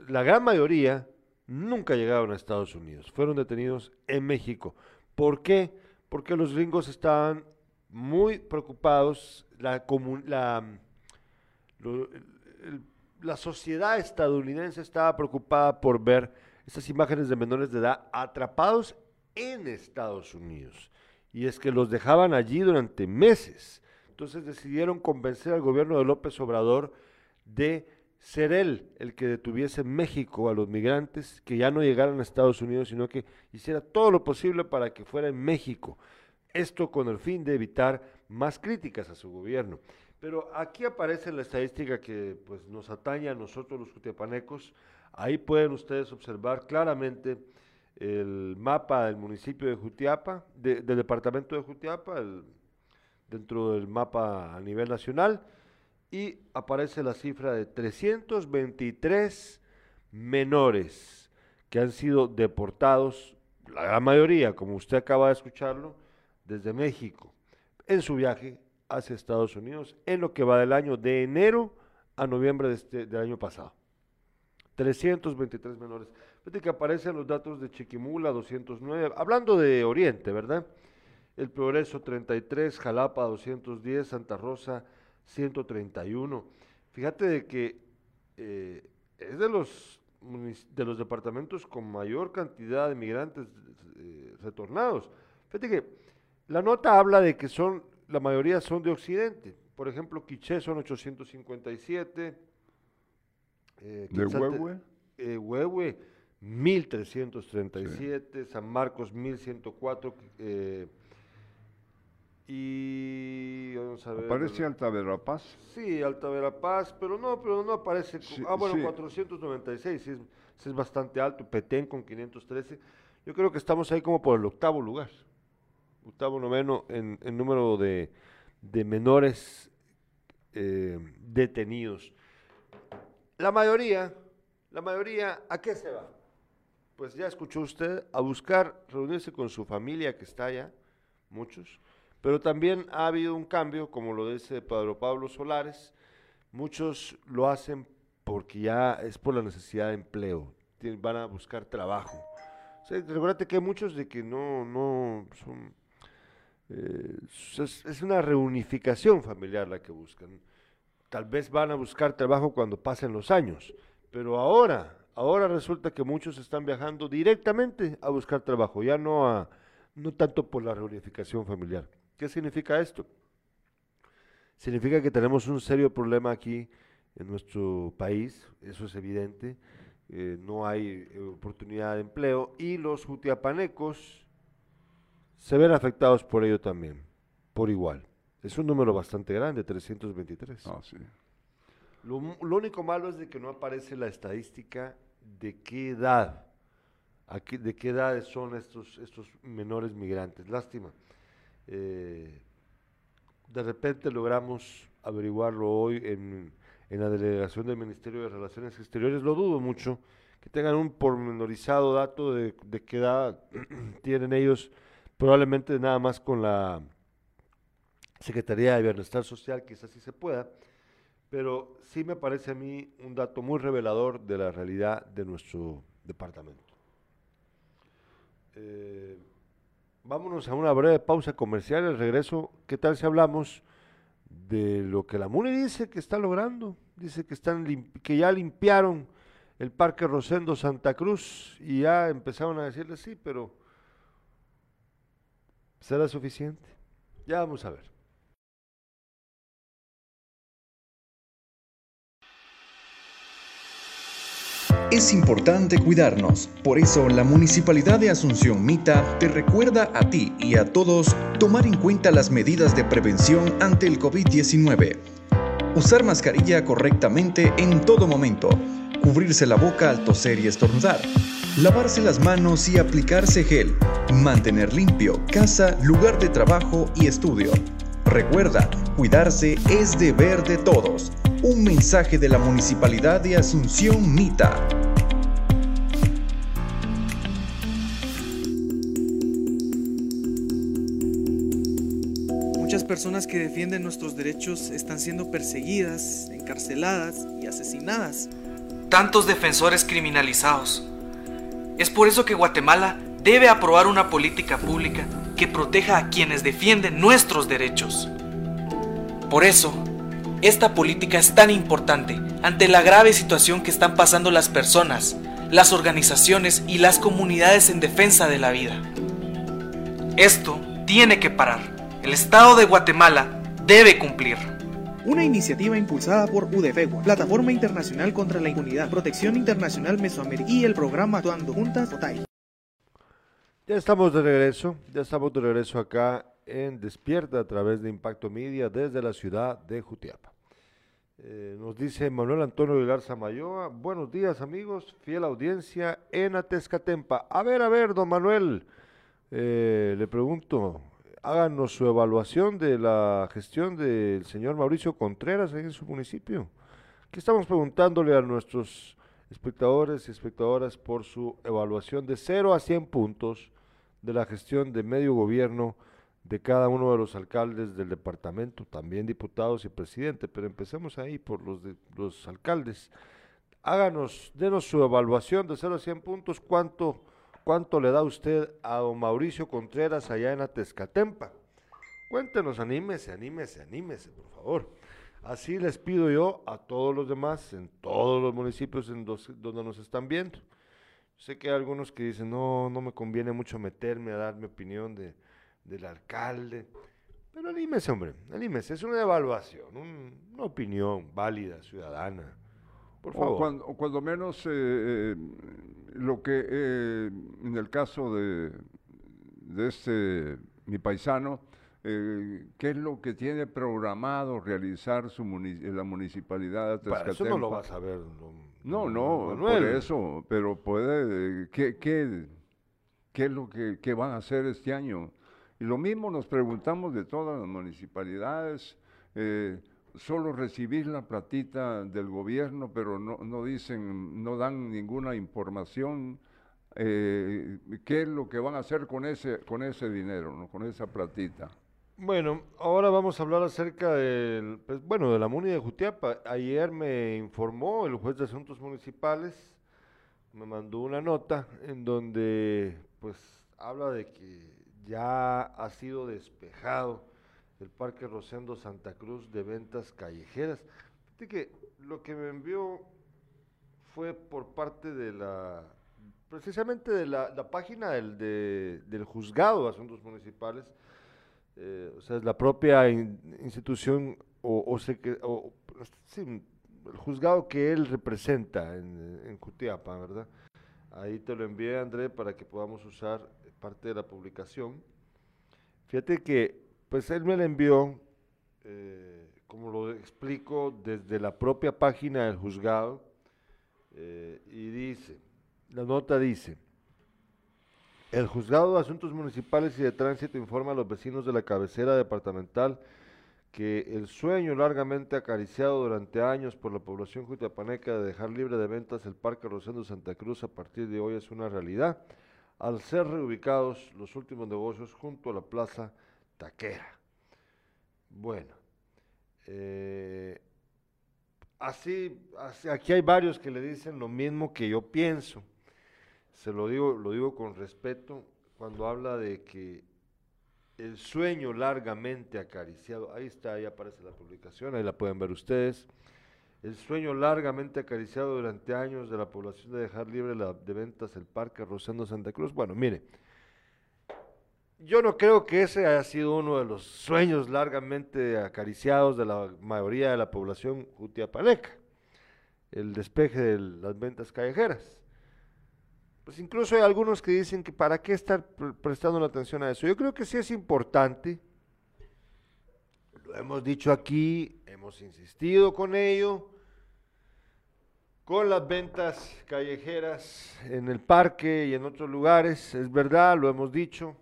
la gran mayoría nunca llegaron a Estados Unidos, fueron detenidos en México. ¿Por qué? Porque los gringos estaban muy preocupados, la sociedad estadounidense estaba preocupada por ver estas imágenes de menores de edad atrapados en Estados Unidos, y es que los dejaban allí durante meses. Entonces decidieron convencer al gobierno de López Obrador de ser él el que detuviese en México a los migrantes, que ya no llegaran a Estados Unidos, sino que hiciera todo lo posible para que fuera en México, esto con el fin de evitar más críticas a su gobierno. Pero aquí aparece la estadística que pues nos atañe a nosotros los jutiapanecos. Ahí pueden ustedes observar claramente el mapa del municipio de Jutiapa, del departamento de Jutiapa, dentro del mapa a nivel nacional, y aparece la cifra de 323 menores que han sido deportados, la gran mayoría, como usted acaba de escucharlo, desde México, en su viaje hacia Estados Unidos, en lo que va del año, de enero a noviembre del año pasado. 323 menores. Fíjate que aparecen los datos de Chiquimula, 209, hablando de Oriente, ¿verdad? El Progreso, 33, Jalapa, 210, Santa Rosa, 131. Fíjate de que es de los departamentos con mayor cantidad de migrantes retornados. Fíjate que la nota habla de que son, la mayoría son de Occidente. Por ejemplo, Quiché son 857. ¿De Huehue? Huehue, 1.337. Sí. San Marcos, 1.104. Y vamos a ver. ¿Aparece Alta Verapaz? Sí, Alta Verapaz, pero no aparece. Sí, ah, bueno, sí. 496, es bastante alto. Petén con 513. Yo creo que estamos ahí como por el octavo lugar. Octavo, noveno en número de menores detenidos. La mayoría, ¿a qué se va? Pues ya escuchó usted, a buscar reunirse con su familia que está allá, muchos. Pero también ha habido un cambio, como lo dice Pedro Pablo Solares, muchos lo hacen porque ya es por la necesidad de empleo, van a buscar trabajo. O sea, recuérdate que hay muchos de que no son, es una reunificación familiar la que buscan. Tal vez van a buscar trabajo cuando pasen los años, pero ahora resulta que muchos están viajando directamente a buscar trabajo, ya no tanto por la reunificación familiar. ¿Qué significa esto? Significa que tenemos un serio problema aquí en nuestro país, eso es evidente, no hay oportunidad de empleo y los jutiapanecos se ven afectados por ello también, por igual. Es un número bastante grande, 323. Ah, sí. Lo único malo es de que no aparece la estadística de qué edad, de qué edades son estos menores migrantes. Lástima. De repente logramos averiguarlo hoy en la delegación del Ministerio de Relaciones Exteriores. Lo dudo mucho que tengan un pormenorizado dato de qué edad tienen ellos, probablemente nada más con la Secretaría de Bienestar Social, quizás sí se pueda, pero sí me parece a mí un dato muy revelador de la realidad de nuestro departamento. Vámonos a una breve pausa comercial. Al regreso, ¿qué tal si hablamos de lo que la MUNI dice que está logrando? Dice que que ya limpiaron el Parque Rosendo Santa Cruz y ya empezaron a decirle sí, pero ¿será suficiente? Ya vamos a ver. Es importante cuidarnos, por eso la Municipalidad de Asunción Mita te recuerda a ti y a todos tomar en cuenta las medidas de prevención ante el COVID-19. Usar mascarilla correctamente en todo momento, cubrirse la boca al toser y estornudar, lavarse las manos y aplicarse gel, mantener limpio casa, lugar de trabajo y estudio. Recuerda, cuidarse es deber de todos. Un mensaje de la Municipalidad de Asunción Mita. Muchas personas que defienden nuestros derechos están siendo perseguidas, encarceladas y asesinadas. Tantos defensores criminalizados. Es por eso que Guatemala debe aprobar una política pública que proteja a quienes defienden nuestros derechos. Por eso, esta política es tan importante ante la grave situación que están pasando las personas, las organizaciones y las comunidades en defensa de la vida. Esto tiene que parar. El Estado de Guatemala debe cumplir. Una iniciativa impulsada por UDFEGUA, Plataforma Internacional contra la Impunidad, Protección Internacional Mesoamérica y el programa Actuando Juntas OTAI. Ya estamos de regreso acá en Despierta a través de Impacto Media desde la ciudad de Jutiapa. Nos dice Manuel Antonio Aguilar Samayoa, buenos días amigos, fiel audiencia en Atescatempa. A ver, don Manuel, le pregunto, háganos su evaluación de la gestión del señor Mauricio Contreras en su municipio. ¿Qué estamos preguntándole a nuestros espectadores y espectadoras por su evaluación de 0 a 100 puntos de la gestión de medio gobierno de cada uno de los alcaldes del departamento, también diputados y presidente, pero empecemos ahí por los alcaldes? Denos su evaluación de 0 a 100 puntos, ¿cuánto le da usted a don Mauricio Contreras allá en Atescatempa? Cuéntenos, anímese, por favor. Así les pido yo a todos los demás, en todos los municipios en donde nos están viendo. Sé que hay algunos que dicen, no me conviene mucho meterme a dar mi opinión del alcalde, pero anímese, hombre, anímese, es una evaluación, una opinión válida, ciudadana, por favor. O cuando menos lo que en el caso de este, mi paisano, ¿qué es lo que tiene programado realizar la municipalidad de Atescatempa? Para eso no lo vas a ver, no, Manuel. Por eso, pero puede, ¿qué es lo que van a hacer este año? Y lo mismo nos preguntamos de todas las municipalidades, solo recibir la platita del gobierno, pero no dicen, no dan ninguna información, ¿qué es lo que van a hacer con ese dinero, ¿no? Con esa platita? Bueno, ahora vamos a hablar acerca de la muni de Jutiapa. Ayer me informó el juez de asuntos municipales, me mandó una nota en donde pues habla de que ya ha sido despejado el Parque Rosendo Santa Cruz de ventas callejeras. Fíjate que lo que me envió fue por parte de la página del juzgado de asuntos municipales. O sea, es la propia institución el juzgado que él representa en Jutiapa, ¿verdad? Ahí te lo envié, André, para que podamos usar parte de la publicación. Fíjate que, pues, él me la envió, como lo explico, desde la propia página del juzgado, y dice, la nota dice: el juzgado de asuntos municipales y de tránsito informa a los vecinos de la cabecera departamental que el sueño largamente acariciado durante años por la población jutiapaneca de dejar libre de ventas el Parque Rosendo Santa Cruz a partir de hoy es una realidad, al ser reubicados los últimos negocios junto a la Plaza Taquera. Bueno, así aquí hay varios que le dicen lo mismo que yo pienso. Se lo digo con respeto cuando habla de que el sueño largamente acariciado, ahí está, ahí aparece la publicación, ahí la pueden ver ustedes, el sueño largamente acariciado durante años de la población de dejar libre de ventas el Parque Rosendo Santa Cruz. Bueno, mire, yo no creo que ese haya sido uno de los sueños largamente acariciados de la mayoría de la población jutiapaneca, el despeje de las ventas callejeras. Pues incluso hay algunos que dicen que para qué estar prestando la atención a eso. Yo creo que sí es importante, lo hemos dicho aquí, hemos insistido con ello, con las ventas callejeras en el parque y en otros lugares, es verdad, lo hemos dicho,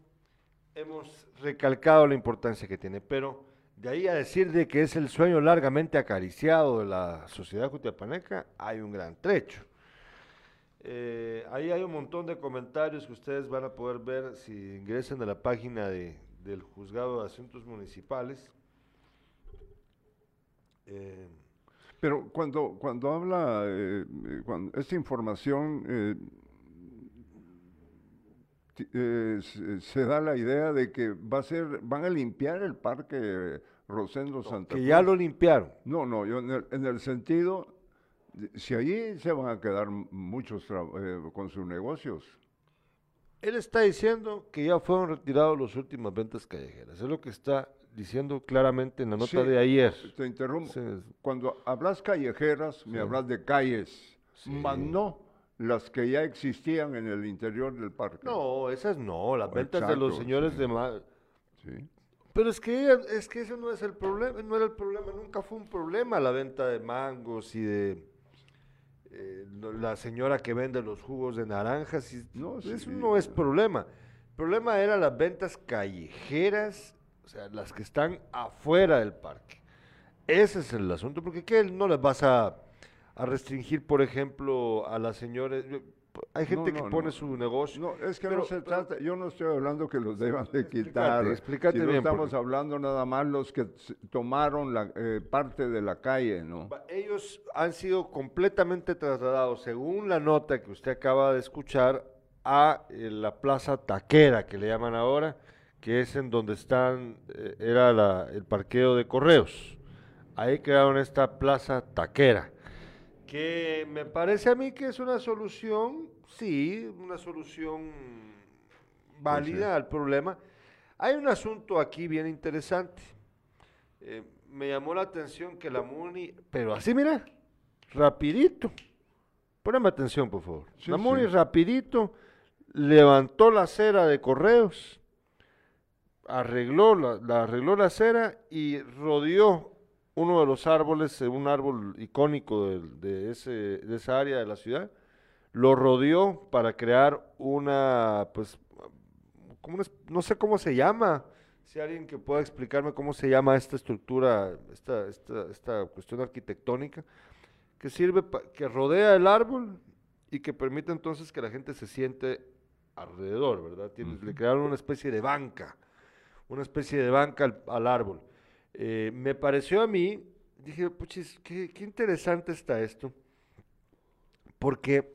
hemos recalcado la importancia que tiene, pero de ahí a decir de que es el sueño largamente acariciado de la sociedad jutiapaneca, hay un gran trecho. Ahí hay un montón de comentarios que ustedes van a poder ver si ingresan a la página del juzgado de asuntos municipales. Pero cuando habla, esta información, se da la idea de que van a limpiar el Parque Rosendo Santa Cruz. Que ya lo limpiaron. No, yo en el sentido... Si allí se van a quedar muchos con sus negocios. Él está diciendo que ya fueron retirados las últimas ventas callejeras. Es lo que está diciendo claramente en la nota de ayer. Te interrumpo. Sí. Cuando hablas callejeras, me hablas de calles, más no las que ya existían en el interior del parque. No, esas no, las ventas de los señores de mal. Sí. Pero es que ese no es el problema, no era el problema, nunca fue un problema la venta de mangos y de la señora que vende los jugos de naranjas, eso no es problema. El problema eran las ventas callejeras, o sea, las que están afuera del parque. Ese es el asunto, porque ¿qué? No les vas a restringir, por ejemplo, a las señoras... Hay gente que pone su negocio. No, es que no se trata, yo no estoy hablando que los deban de quitar. Explícate bien. No estamos hablando nada más los que tomaron parte de la calle, ¿no? Ellos han sido completamente trasladados, según la nota que usted acaba de escuchar, a la Plaza Taquera, que le llaman ahora, que es en donde era el parqueo de Correos. ahí crearon esta Plaza Taquera, que me parece a mí que es una solución, sí, una solución válida al problema. Hay un asunto aquí bien interesante. Me llamó la atención que la MUNI, pero así mira, rapidito, ponme atención por favor, sí, la MUNI rapidito levantó la acera de Correos, arregló arregló la acera y rodeó uno de los árboles, un árbol icónico de esa área de la ciudad, lo rodeó para crear una, pues, como una, no sé cómo se llama, si hay alguien que pueda explicarme cómo se llama esta estructura, esta cuestión arquitectónica, que sirve, que rodea el árbol y que permite entonces que la gente se siente alrededor, ¿verdad? Le crearon una especie de banca, al árbol. Me pareció a mí, dije, puchis, qué interesante está esto, porque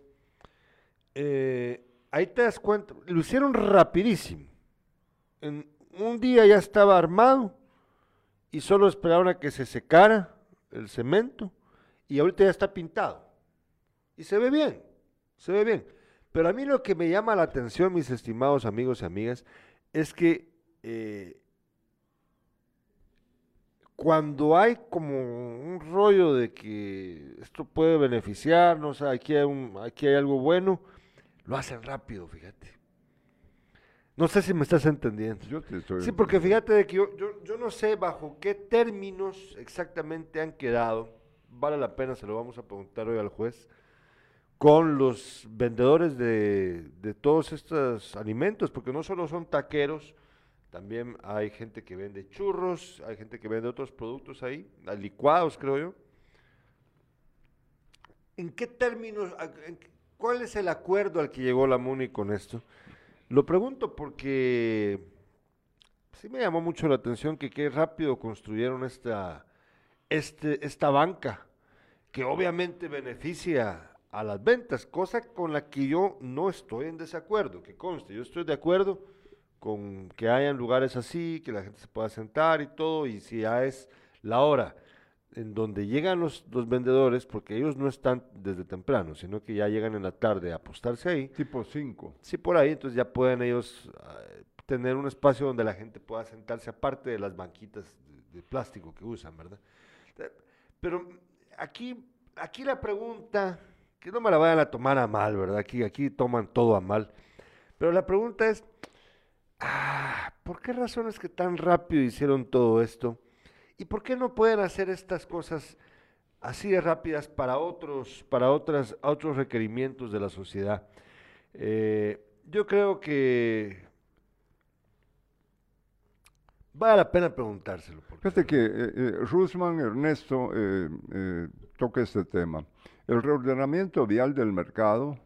ahí te das cuenta, lo hicieron rapidísimo, en un día ya estaba armado y solo esperaban a que se secara el cemento y ahorita ya está pintado y se ve bien, pero a mí lo que me llama la atención, mis estimados amigos y amigas, es que cuando hay como un rollo de que esto puede beneficiarnos, aquí hay algo bueno, lo hacen rápido, fíjate. No sé si me estás entendiendo. Yo te estoy entendiendo. Porque fíjate de que yo no sé bajo qué términos exactamente han quedado, vale la pena, se lo vamos a preguntar hoy al juez, con los vendedores de todos estos alimentos, porque no solo son taqueros, también hay gente que vende churros, hay gente que vende otros productos ahí, licuados creo yo. ¿En qué términos, cuál es el acuerdo al que llegó la MUNI con esto? Lo pregunto porque sí me llamó mucho la atención que qué rápido construyeron esta banca, que obviamente beneficia a las ventas, cosa con la que yo no estoy en desacuerdo, que conste, yo estoy de acuerdo con que hayan lugares así, que la gente se pueda sentar y todo, y si ya es la hora en donde llegan los vendedores, porque ellos no están desde temprano, sino que ya llegan en la tarde a apostarse ahí. Tipo 5. Sí, por ahí, entonces ya pueden ellos tener un espacio donde la gente pueda sentarse, aparte de las banquitas de plástico que usan, ¿verdad? Pero aquí la pregunta, que no me la vayan a tomar a mal, ¿verdad? Aquí toman todo a mal, pero la pregunta es, ¿por qué razones que tan rápido hicieron todo esto? ¿Y por qué no pueden hacer estas cosas así de rápidas para otros requerimientos de la sociedad? Yo creo que vale la pena preguntárselo. Fíjate que Rusman Ernesto toca este tema. El reordenamiento vial del mercado,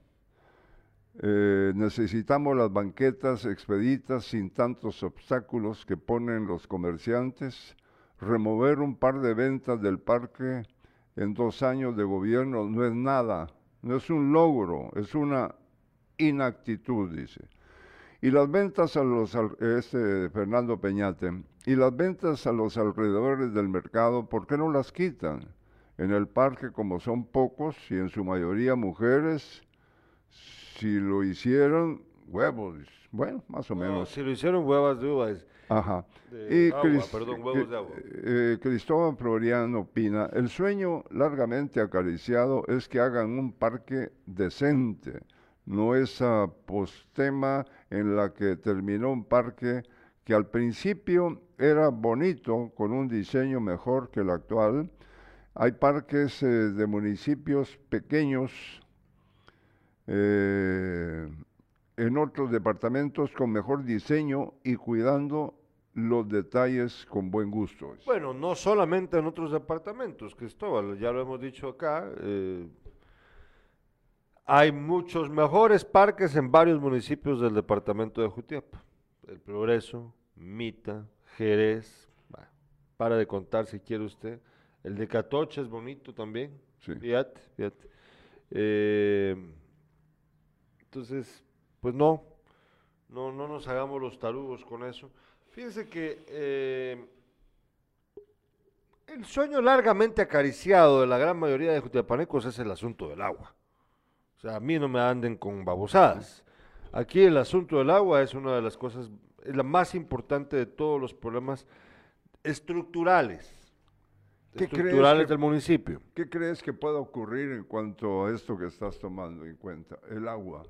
necesitamos las banquetas expeditas sin tantos obstáculos que ponen los comerciantes, remover un par de ventas del parque en 2 años de gobierno no es nada, no es un logro, es una inactitud, dice. Y las ventas a Fernando Peñate, y las ventas a los alrededores del mercado, ¿por qué no las quitan? En el parque, como son pocos y en su mayoría mujeres, si lo hicieron, huevos, bueno, más o menos. Si lo hicieron huevas de uvas. Ajá. Huevos de agua. Cristóbal Florian opina, el sueño largamente acariciado es que hagan un parque decente, no esa postema en la que terminó un parque que al principio era bonito, con un diseño mejor que el actual. Hay parques de municipios pequeños, en otros departamentos con mejor diseño y cuidando los detalles con buen gusto. Bueno, no solamente en otros departamentos, Cristóbal, ya lo hemos dicho acá, hay muchos mejores parques en varios municipios del departamento de Jutiapa, El Progreso, Mita, Jerez, bueno, para de contar si quiere usted, el de Catocha es bonito también, sí. Fíjate. Entonces, pues no nos hagamos los tarugos con eso. Fíjense que El sueño largamente acariciado de la gran mayoría de jutiapanecos es el asunto del agua. O sea, a mí no me anden con babosadas. Aquí el asunto del agua es una de las cosas, es la más importante de todos los problemas estructurales del municipio. ¿Qué crees que pueda ocurrir en cuanto a esto que estás tomando en cuenta, el agua?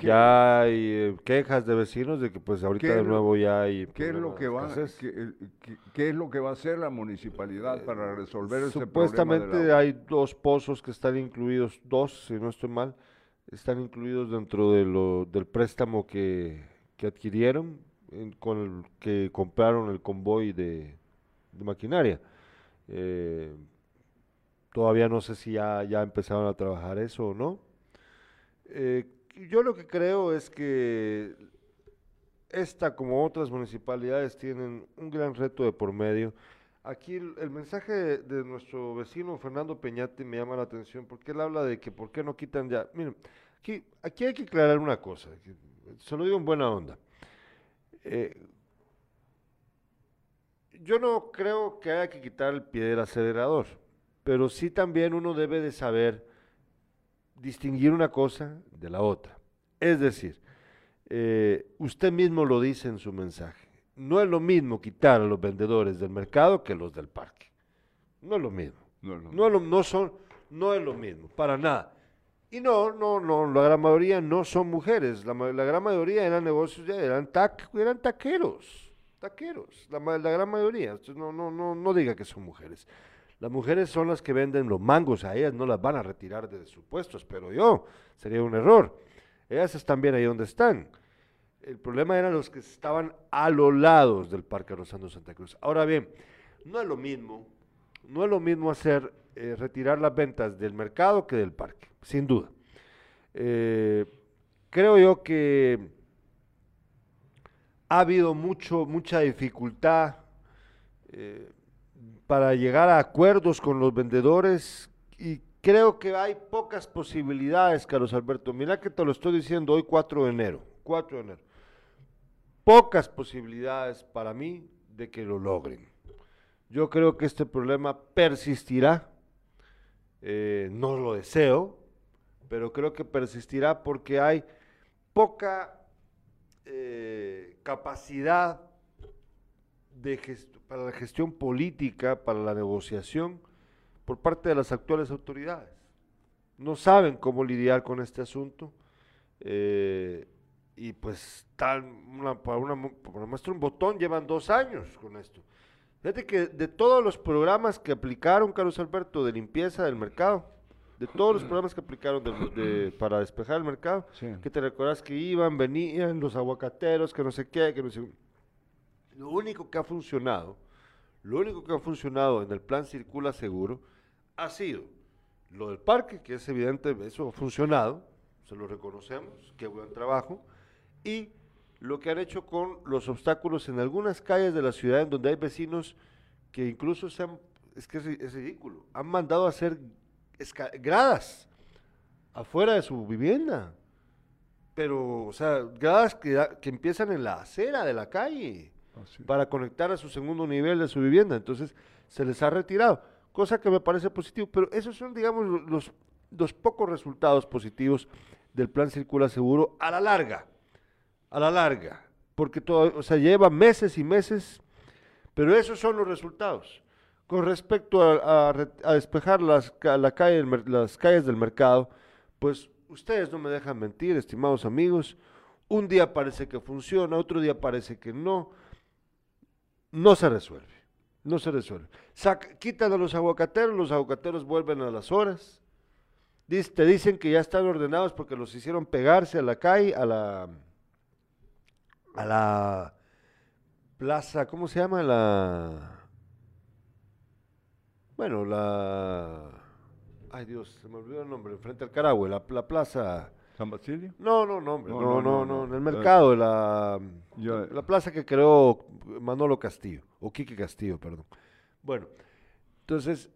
Ya hay quejas de vecinos de que pues ahorita de nuevo ya hay... ¿Qué es lo que va a hacer la municipalidad para resolver este problema? Supuestamente hay dos pozos que están incluidos, dos, si no estoy mal, están incluidos dentro de del préstamo que adquirieron, con el que compraron el convoy de maquinaria. Todavía no sé si ya empezaron a trabajar eso o no. Yo lo que creo es que esta, como otras municipalidades, tienen un gran reto de por medio. Aquí el mensaje de nuestro vecino Fernando Peñate me llama la atención, porque él habla de que por qué no quitan ya. Miren, aquí hay que aclarar una cosa, se lo digo en buena onda. Yo no creo que haya que quitar el pie del acelerador, pero sí también uno debe de saber distinguir una cosa de la otra. Es decir, usted mismo lo dice en su mensaje, no es lo mismo quitar a los vendedores del mercado que los del parque. No es lo mismo. No es lo mismo, para nada. Y no, la gran mayoría no son mujeres, la gran mayoría eran negocios, eran taqueros, la gran mayoría. Entonces, no diga que son mujeres. Las mujeres son las que venden los mangos, a ellas no las van a retirar de sus puestos, pero sería un error. Ellas están bien ahí donde están. El problema eran los que estaban a los lados del Parque Rosendo Santa Cruz. Ahora bien, no es lo mismo hacer retirar las ventas del mercado que del parque, sin duda. Creo yo que ha habido mucha dificultad para llegar a acuerdos con los vendedores, y creo que hay pocas posibilidades, Carlos Alberto. Mira que te lo estoy diciendo hoy, 4 de enero. Pocas posibilidades para mí de que lo logren. Yo creo que este problema persistirá, no lo deseo, pero creo que persistirá porque hay poca capacidad para la gestión política, para la negociación por parte de las actuales autoridades. No saben cómo lidiar con este asunto, y pues para muestra un botón llevan 2 años con esto. Fíjate que de todos los programas que aplicaron, Carlos Alberto, de limpieza del mercado, de todos los programas que aplicaron para despejar el mercado, sí, que te recordás que iban, venían los aguacateros, que no sé qué, Lo único que ha funcionado en el plan Circula Seguro ha sido lo del parque, que es evidente, eso ha funcionado, se lo reconocemos, qué buen trabajo, y lo que han hecho con los obstáculos en algunas calles de la ciudad, en donde hay vecinos que incluso es ridículo, han mandado a hacer gradas afuera de su vivienda, pero, o sea, gradas que empiezan en la acera de la calle, para conectar a su segundo nivel de su vivienda. Entonces se les ha retirado, cosa que me parece positivo, pero esos son, digamos, los pocos resultados positivos del plan Circula Seguro a la larga, porque todo, o sea, lleva meses y meses, pero esos son los resultados. Con respecto a despejar las calles del mercado, pues ustedes no me dejan mentir, estimados amigos, un día parece que funciona, otro día parece que no se resuelve. Quitan a los aguacateros vuelven a las horas, te dicen que ya están ordenados porque los hicieron pegarse a la calle, a la plaza, ¿cómo se llama? Ay Dios, se me olvidó el nombre, frente al Carahue, la plaza... ¿San Basilio? No, en el mercado, la plaza que creó Manolo Castillo, o Quique Castillo, perdón. Bueno, entonces,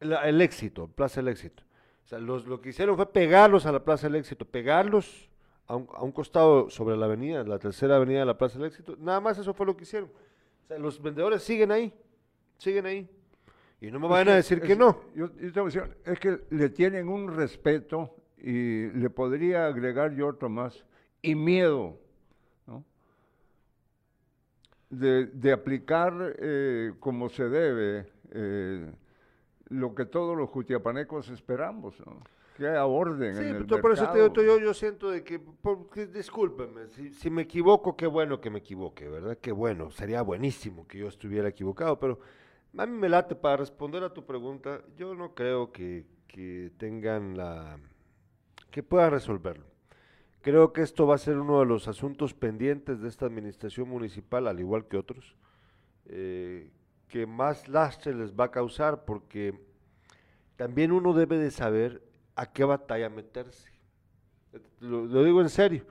el Éxito, Plaza del Éxito. O sea, lo que hicieron fue pegarlos a la Plaza del Éxito, pegarlos a un costado sobre la avenida, la tercera avenida de la Plaza del Éxito, nada más eso fue lo que hicieron. O sea, los vendedores siguen ahí, siguen ahí. Y no me van a decir que no. Yo te voy a decir, es que le tienen un respeto, y le podría agregar yo otro más, y miedo, ¿no? De aplicar como se debe lo que todos los jutiapanecos esperamos, ¿no? Que haya orden en el mercado. Por eso yo siento de que, discúlpeme, si me equivoco, qué bueno que me equivoque, ¿verdad? Qué bueno, sería buenísimo que yo estuviera equivocado, pero a mí me late, para responder a tu pregunta, yo no creo que tengan que puedan resolverlo. Creo que esto va a ser uno de los asuntos pendientes de esta administración municipal, al igual que otros, que más lastre les va a causar, porque también uno debe de saber a qué batalla meterse. Lo digo en serio,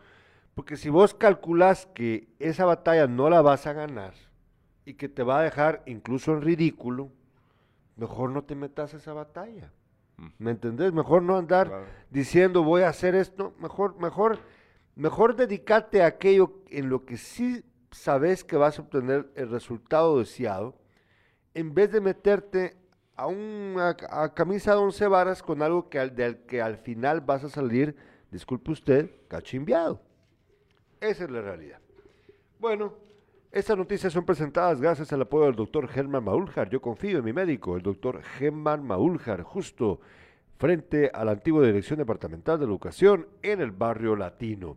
porque si vos calculás que esa batalla no la vas a ganar y que te va a dejar incluso en ridículo, mejor no te metas a esa batalla. ¿Me entendés? Mejor no andar diciendo voy a hacer esto, mejor dedicarte a aquello en lo que sí sabes que vas a obtener el resultado deseado, en vez de meterte a a camisa de 11 varas con algo del que al final vas a salir, disculpe usted, cachimbiado. Esa es la realidad. Bueno, estas noticias son presentadas gracias al apoyo del doctor Germán Maúljar. Yo confío en mi médico, el doctor Germán Maúljar, justo frente a la antigua Dirección Departamental de Educación en el barrio Latino.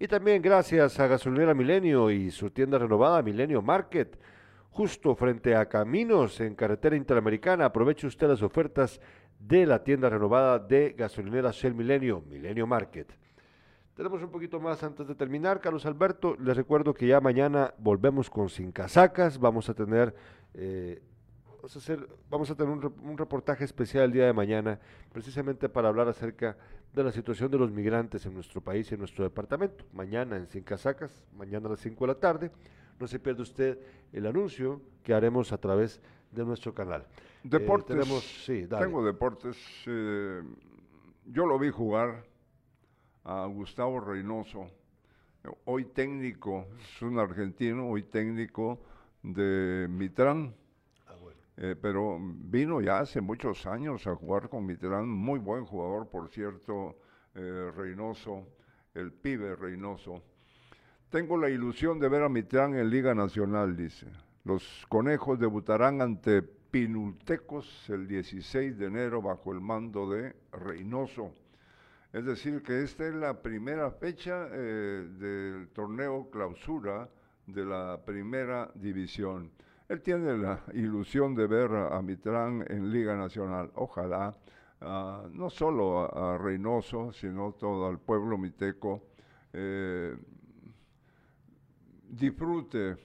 Y también gracias a Gasolinera Milenio y su tienda renovada Milenio Market, justo frente a Caminos en Carretera Interamericana. Aproveche usted las ofertas de la tienda renovada de Gasolinera Shell Milenio, Milenio Market. Tenemos un poquito más antes de terminar, Carlos Alberto. Les recuerdo que ya mañana volvemos con Sin Casacas. Vamos a tener un reportaje especial el día de mañana, precisamente para hablar acerca de la situación de los migrantes en nuestro país y en nuestro departamento. Mañana en Sin Casacas, mañana a las 5 de la tarde. No se pierda usted el anuncio que haremos a través de nuestro canal. Deportes. Tengo deportes. Yo lo vi jugar a Gustavo Reynoso, hoy técnico, es un argentino, hoy técnico de Mitrán, pero vino ya hace muchos años a jugar con Mitrán, muy buen jugador, por cierto, Reynoso, el pibe Reynoso. Tengo la ilusión de ver a Mitrán en Liga Nacional, dice. Los conejos debutarán ante Pinultecos el 16 de enero bajo el mando de Reynoso. Es decir, que esta es la primera fecha del torneo clausura de la primera división. Él tiene la ilusión de ver a Mitrán en Liga Nacional. Ojalá, no solo a Reynoso, sino todo el pueblo miteco, disfrute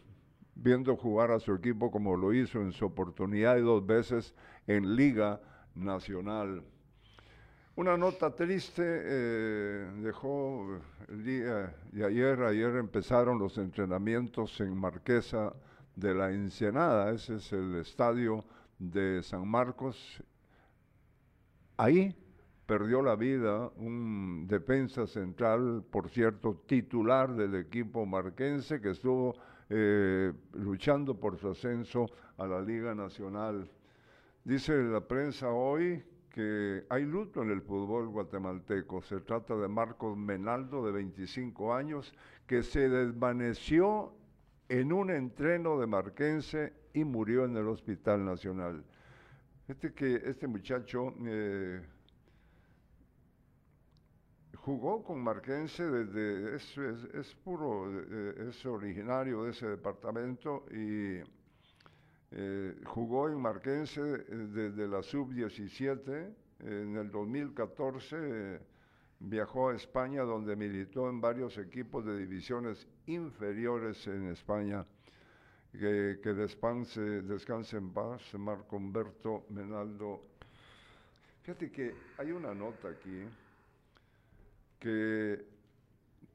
viendo jugar a su equipo como lo hizo en su oportunidad y dos veces en Liga Nacional. Una nota triste dejó el día de ayer. Ayer empezaron los entrenamientos en Marquesa de la Ensenada. Ese es el estadio de San Marcos. Ahí perdió la vida un defensa central, por cierto, titular del equipo marquense, que estuvo luchando por su ascenso a la Liga Nacional. Dice la prensa hoy que hay luto en el fútbol guatemalteco. Se trata de Marcos Menaldo, de 25 años, que se desvaneció en un entreno de Marquense y murió en el Hospital Nacional. Este muchacho jugó con Marquense, es originario de ese departamento y jugó en Marquense desde la sub-17, en el 2014 viajó a España, donde militó en varios equipos de divisiones inferiores en España. Que descanse en paz, Marco Humberto Menaldo. Fíjate que hay una nota aquí que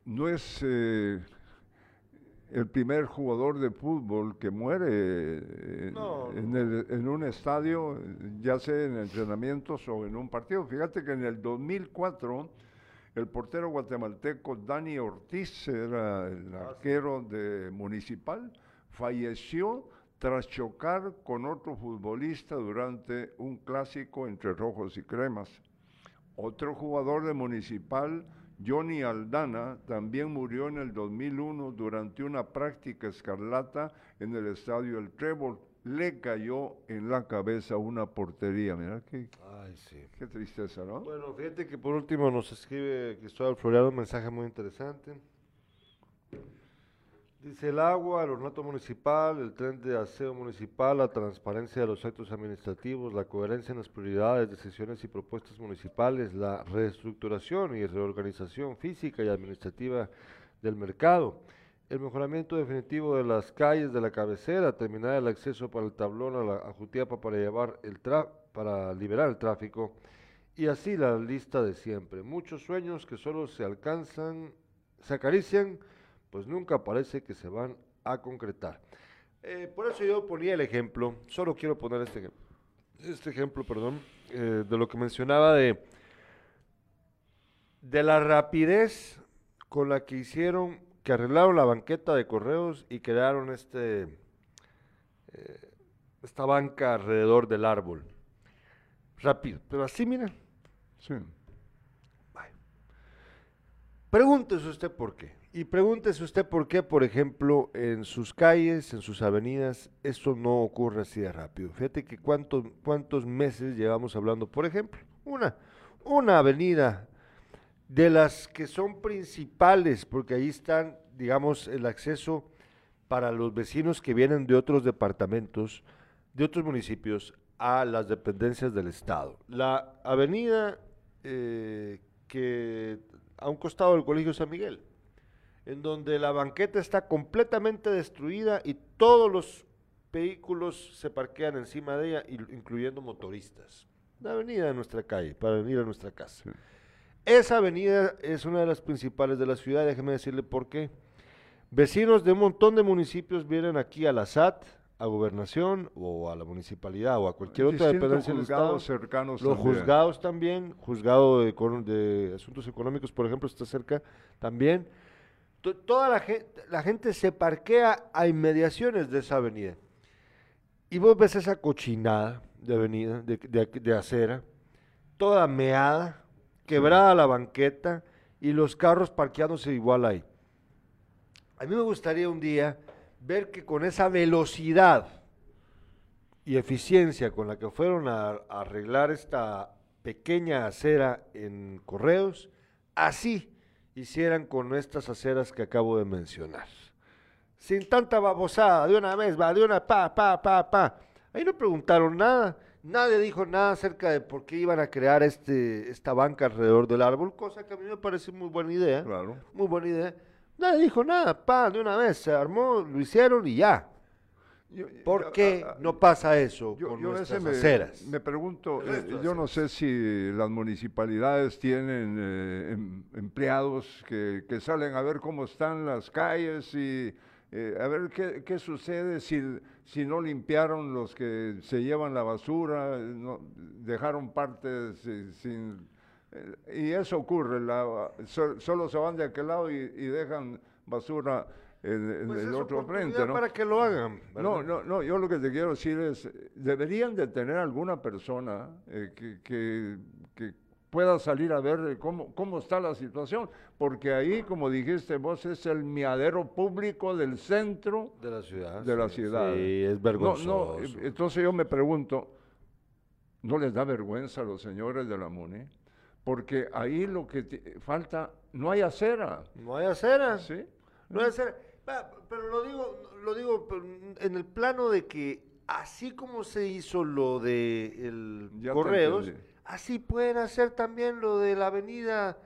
no es el primer jugador de fútbol que muere en un estadio, ya sea en entrenamientos o en un partido. Fíjate que en el 2004, el portero guatemalteco Dani Ortiz, era el arquero de Municipal, falleció tras chocar con otro futbolista durante un clásico entre rojos y cremas. Otro jugador de Municipal, Johnny Aldana, también murió en el 2001 durante una práctica escarlata en el estadio El Trébol. Le cayó en la cabeza una portería. Mirá que, ay, sí, qué tristeza, ¿no? Bueno, fíjate que por último nos escribe Cristóbal Floriano un mensaje muy interesante. Dice: el agua, el ornato municipal, el tren de aseo municipal, la transparencia de los actos administrativos, la coherencia en las prioridades, decisiones y propuestas municipales, la reestructuración y reorganización física y administrativa del mercado, el mejoramiento definitivo de las calles de la cabecera, terminar el acceso para el tablón a Jutiapa para liberar el tráfico, y así la lista de siempre. Muchos sueños que solo se alcanzan, se acarician, pues nunca parece que se van a concretar. Por eso yo ponía el ejemplo, solo quiero poner este ejemplo, de lo que mencionaba de la rapidez con la que hicieron, que arreglaron la banqueta de Correos y crearon esta banca alrededor del árbol. Rápido, pero así, mira. Sí. Vale. Pregúntese usted por qué. Y pregúntese usted por qué, por ejemplo, en sus calles, en sus avenidas, esto no ocurre así de rápido. Fíjate que cuántos meses llevamos hablando. Por ejemplo, una avenida de las que son principales, porque ahí están, digamos, el acceso para los vecinos que vienen de otros departamentos, de otros municipios, a las dependencias del Estado. La avenida que a un costado del Colegio San Miguel, en donde la banqueta está completamente destruida y todos los vehículos se parquean encima de ella, incluyendo motoristas. La avenida de nuestra calle, para venir a nuestra casa. Sí. Esa avenida es una de las principales de la ciudad, déjeme decirle por qué. Vecinos de un montón de municipios vienen aquí a la SAT, a Gobernación, o a la Municipalidad, o a cualquier otra dependencia del Estado. Los juzgados cercanos también. Los juzgados también, juzgado de asuntos económicos, por ejemplo, está cerca también. Toda la gente se parquea a inmediaciones de esa avenida. Y vos ves esa cochinada de avenida, de acera, toda meada, quebrada la banqueta y los carros parqueándose igual ahí. A mí me gustaría un día ver que con esa velocidad y eficiencia con la que fueron a arreglar esta pequeña acera en Correos, así hicieran con estas aceras que acabo de mencionar. Sin tanta babosada, de una vez, de una pa. Ahí no preguntaron nada. Nadie dijo nada acerca de por qué iban a crear esta banca alrededor del árbol, cosa que a mí me parece muy buena idea. Claro. Muy buena idea. Nadie dijo nada, de una vez, se armó, lo hicieron y ya. ¿Por qué no pasa eso con nuestras aceras? Me pregunto, yo no sé si las municipalidades tienen empleados que salen a ver cómo están las calles y a ver qué sucede si no limpiaron los que se llevan la basura, no, dejaron partes sin... y eso ocurre, solo se van de aquel lado y dejan basura en pues el otro frente, ¿no? Para que lo hagan. ¿Verdad? No, yo lo que te quiero decir es, deberían de tener alguna persona que pueda salir a ver cómo está la situación, porque ahí, como dijiste vos, es el miadero público del centro de la ciudad. Sí, es vergonzoso. No, entonces yo me pregunto, ¿no les da vergüenza a los señores de la MUNI? Porque ahí lo que falta, no hay acera. No hay acera. Sí. No hay acera. Pero lo digo en el plano de que así como se hizo lo de el Correos, así pueden hacer también lo de la avenida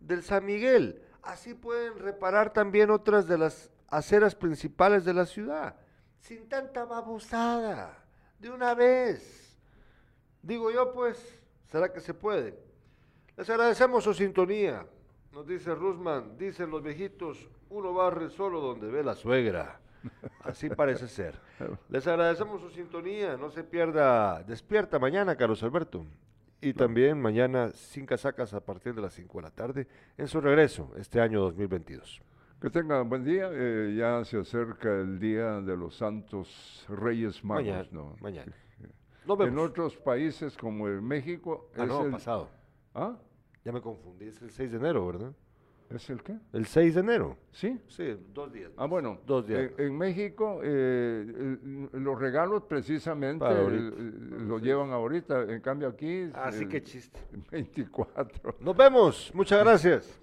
del San Miguel, así pueden reparar también otras de las aceras principales de la ciudad, sin tanta babosada, de una vez. Digo yo, pues, ¿será que se puede? Les agradecemos su sintonía, nos dice Rusman, dicen los viejitos, uno barre solo donde ve la suegra. Así parece ser. Les agradecemos su sintonía, no se pierda Despierta mañana, Carlos Alberto. Y también mañana Sin Casacas a partir de las 5 de la tarde en su regreso este año 2022. Que tengan buen día. Ya se acerca el día de los Santos Reyes Magos. Mañana, ¿no? Mañana. Nos vemos. En otros países como en México... pasado. ¿Ah? Ya me confundí, es el 6 de enero, ¿verdad? ¿Es el qué? El 6 de enero. ¿Sí? Sí, 2 días. Ah, bueno. 2 días. En México, los regalos precisamente los llevan ahorita. En cambio aquí... Así que chiste. 24. Nos vemos. Muchas gracias.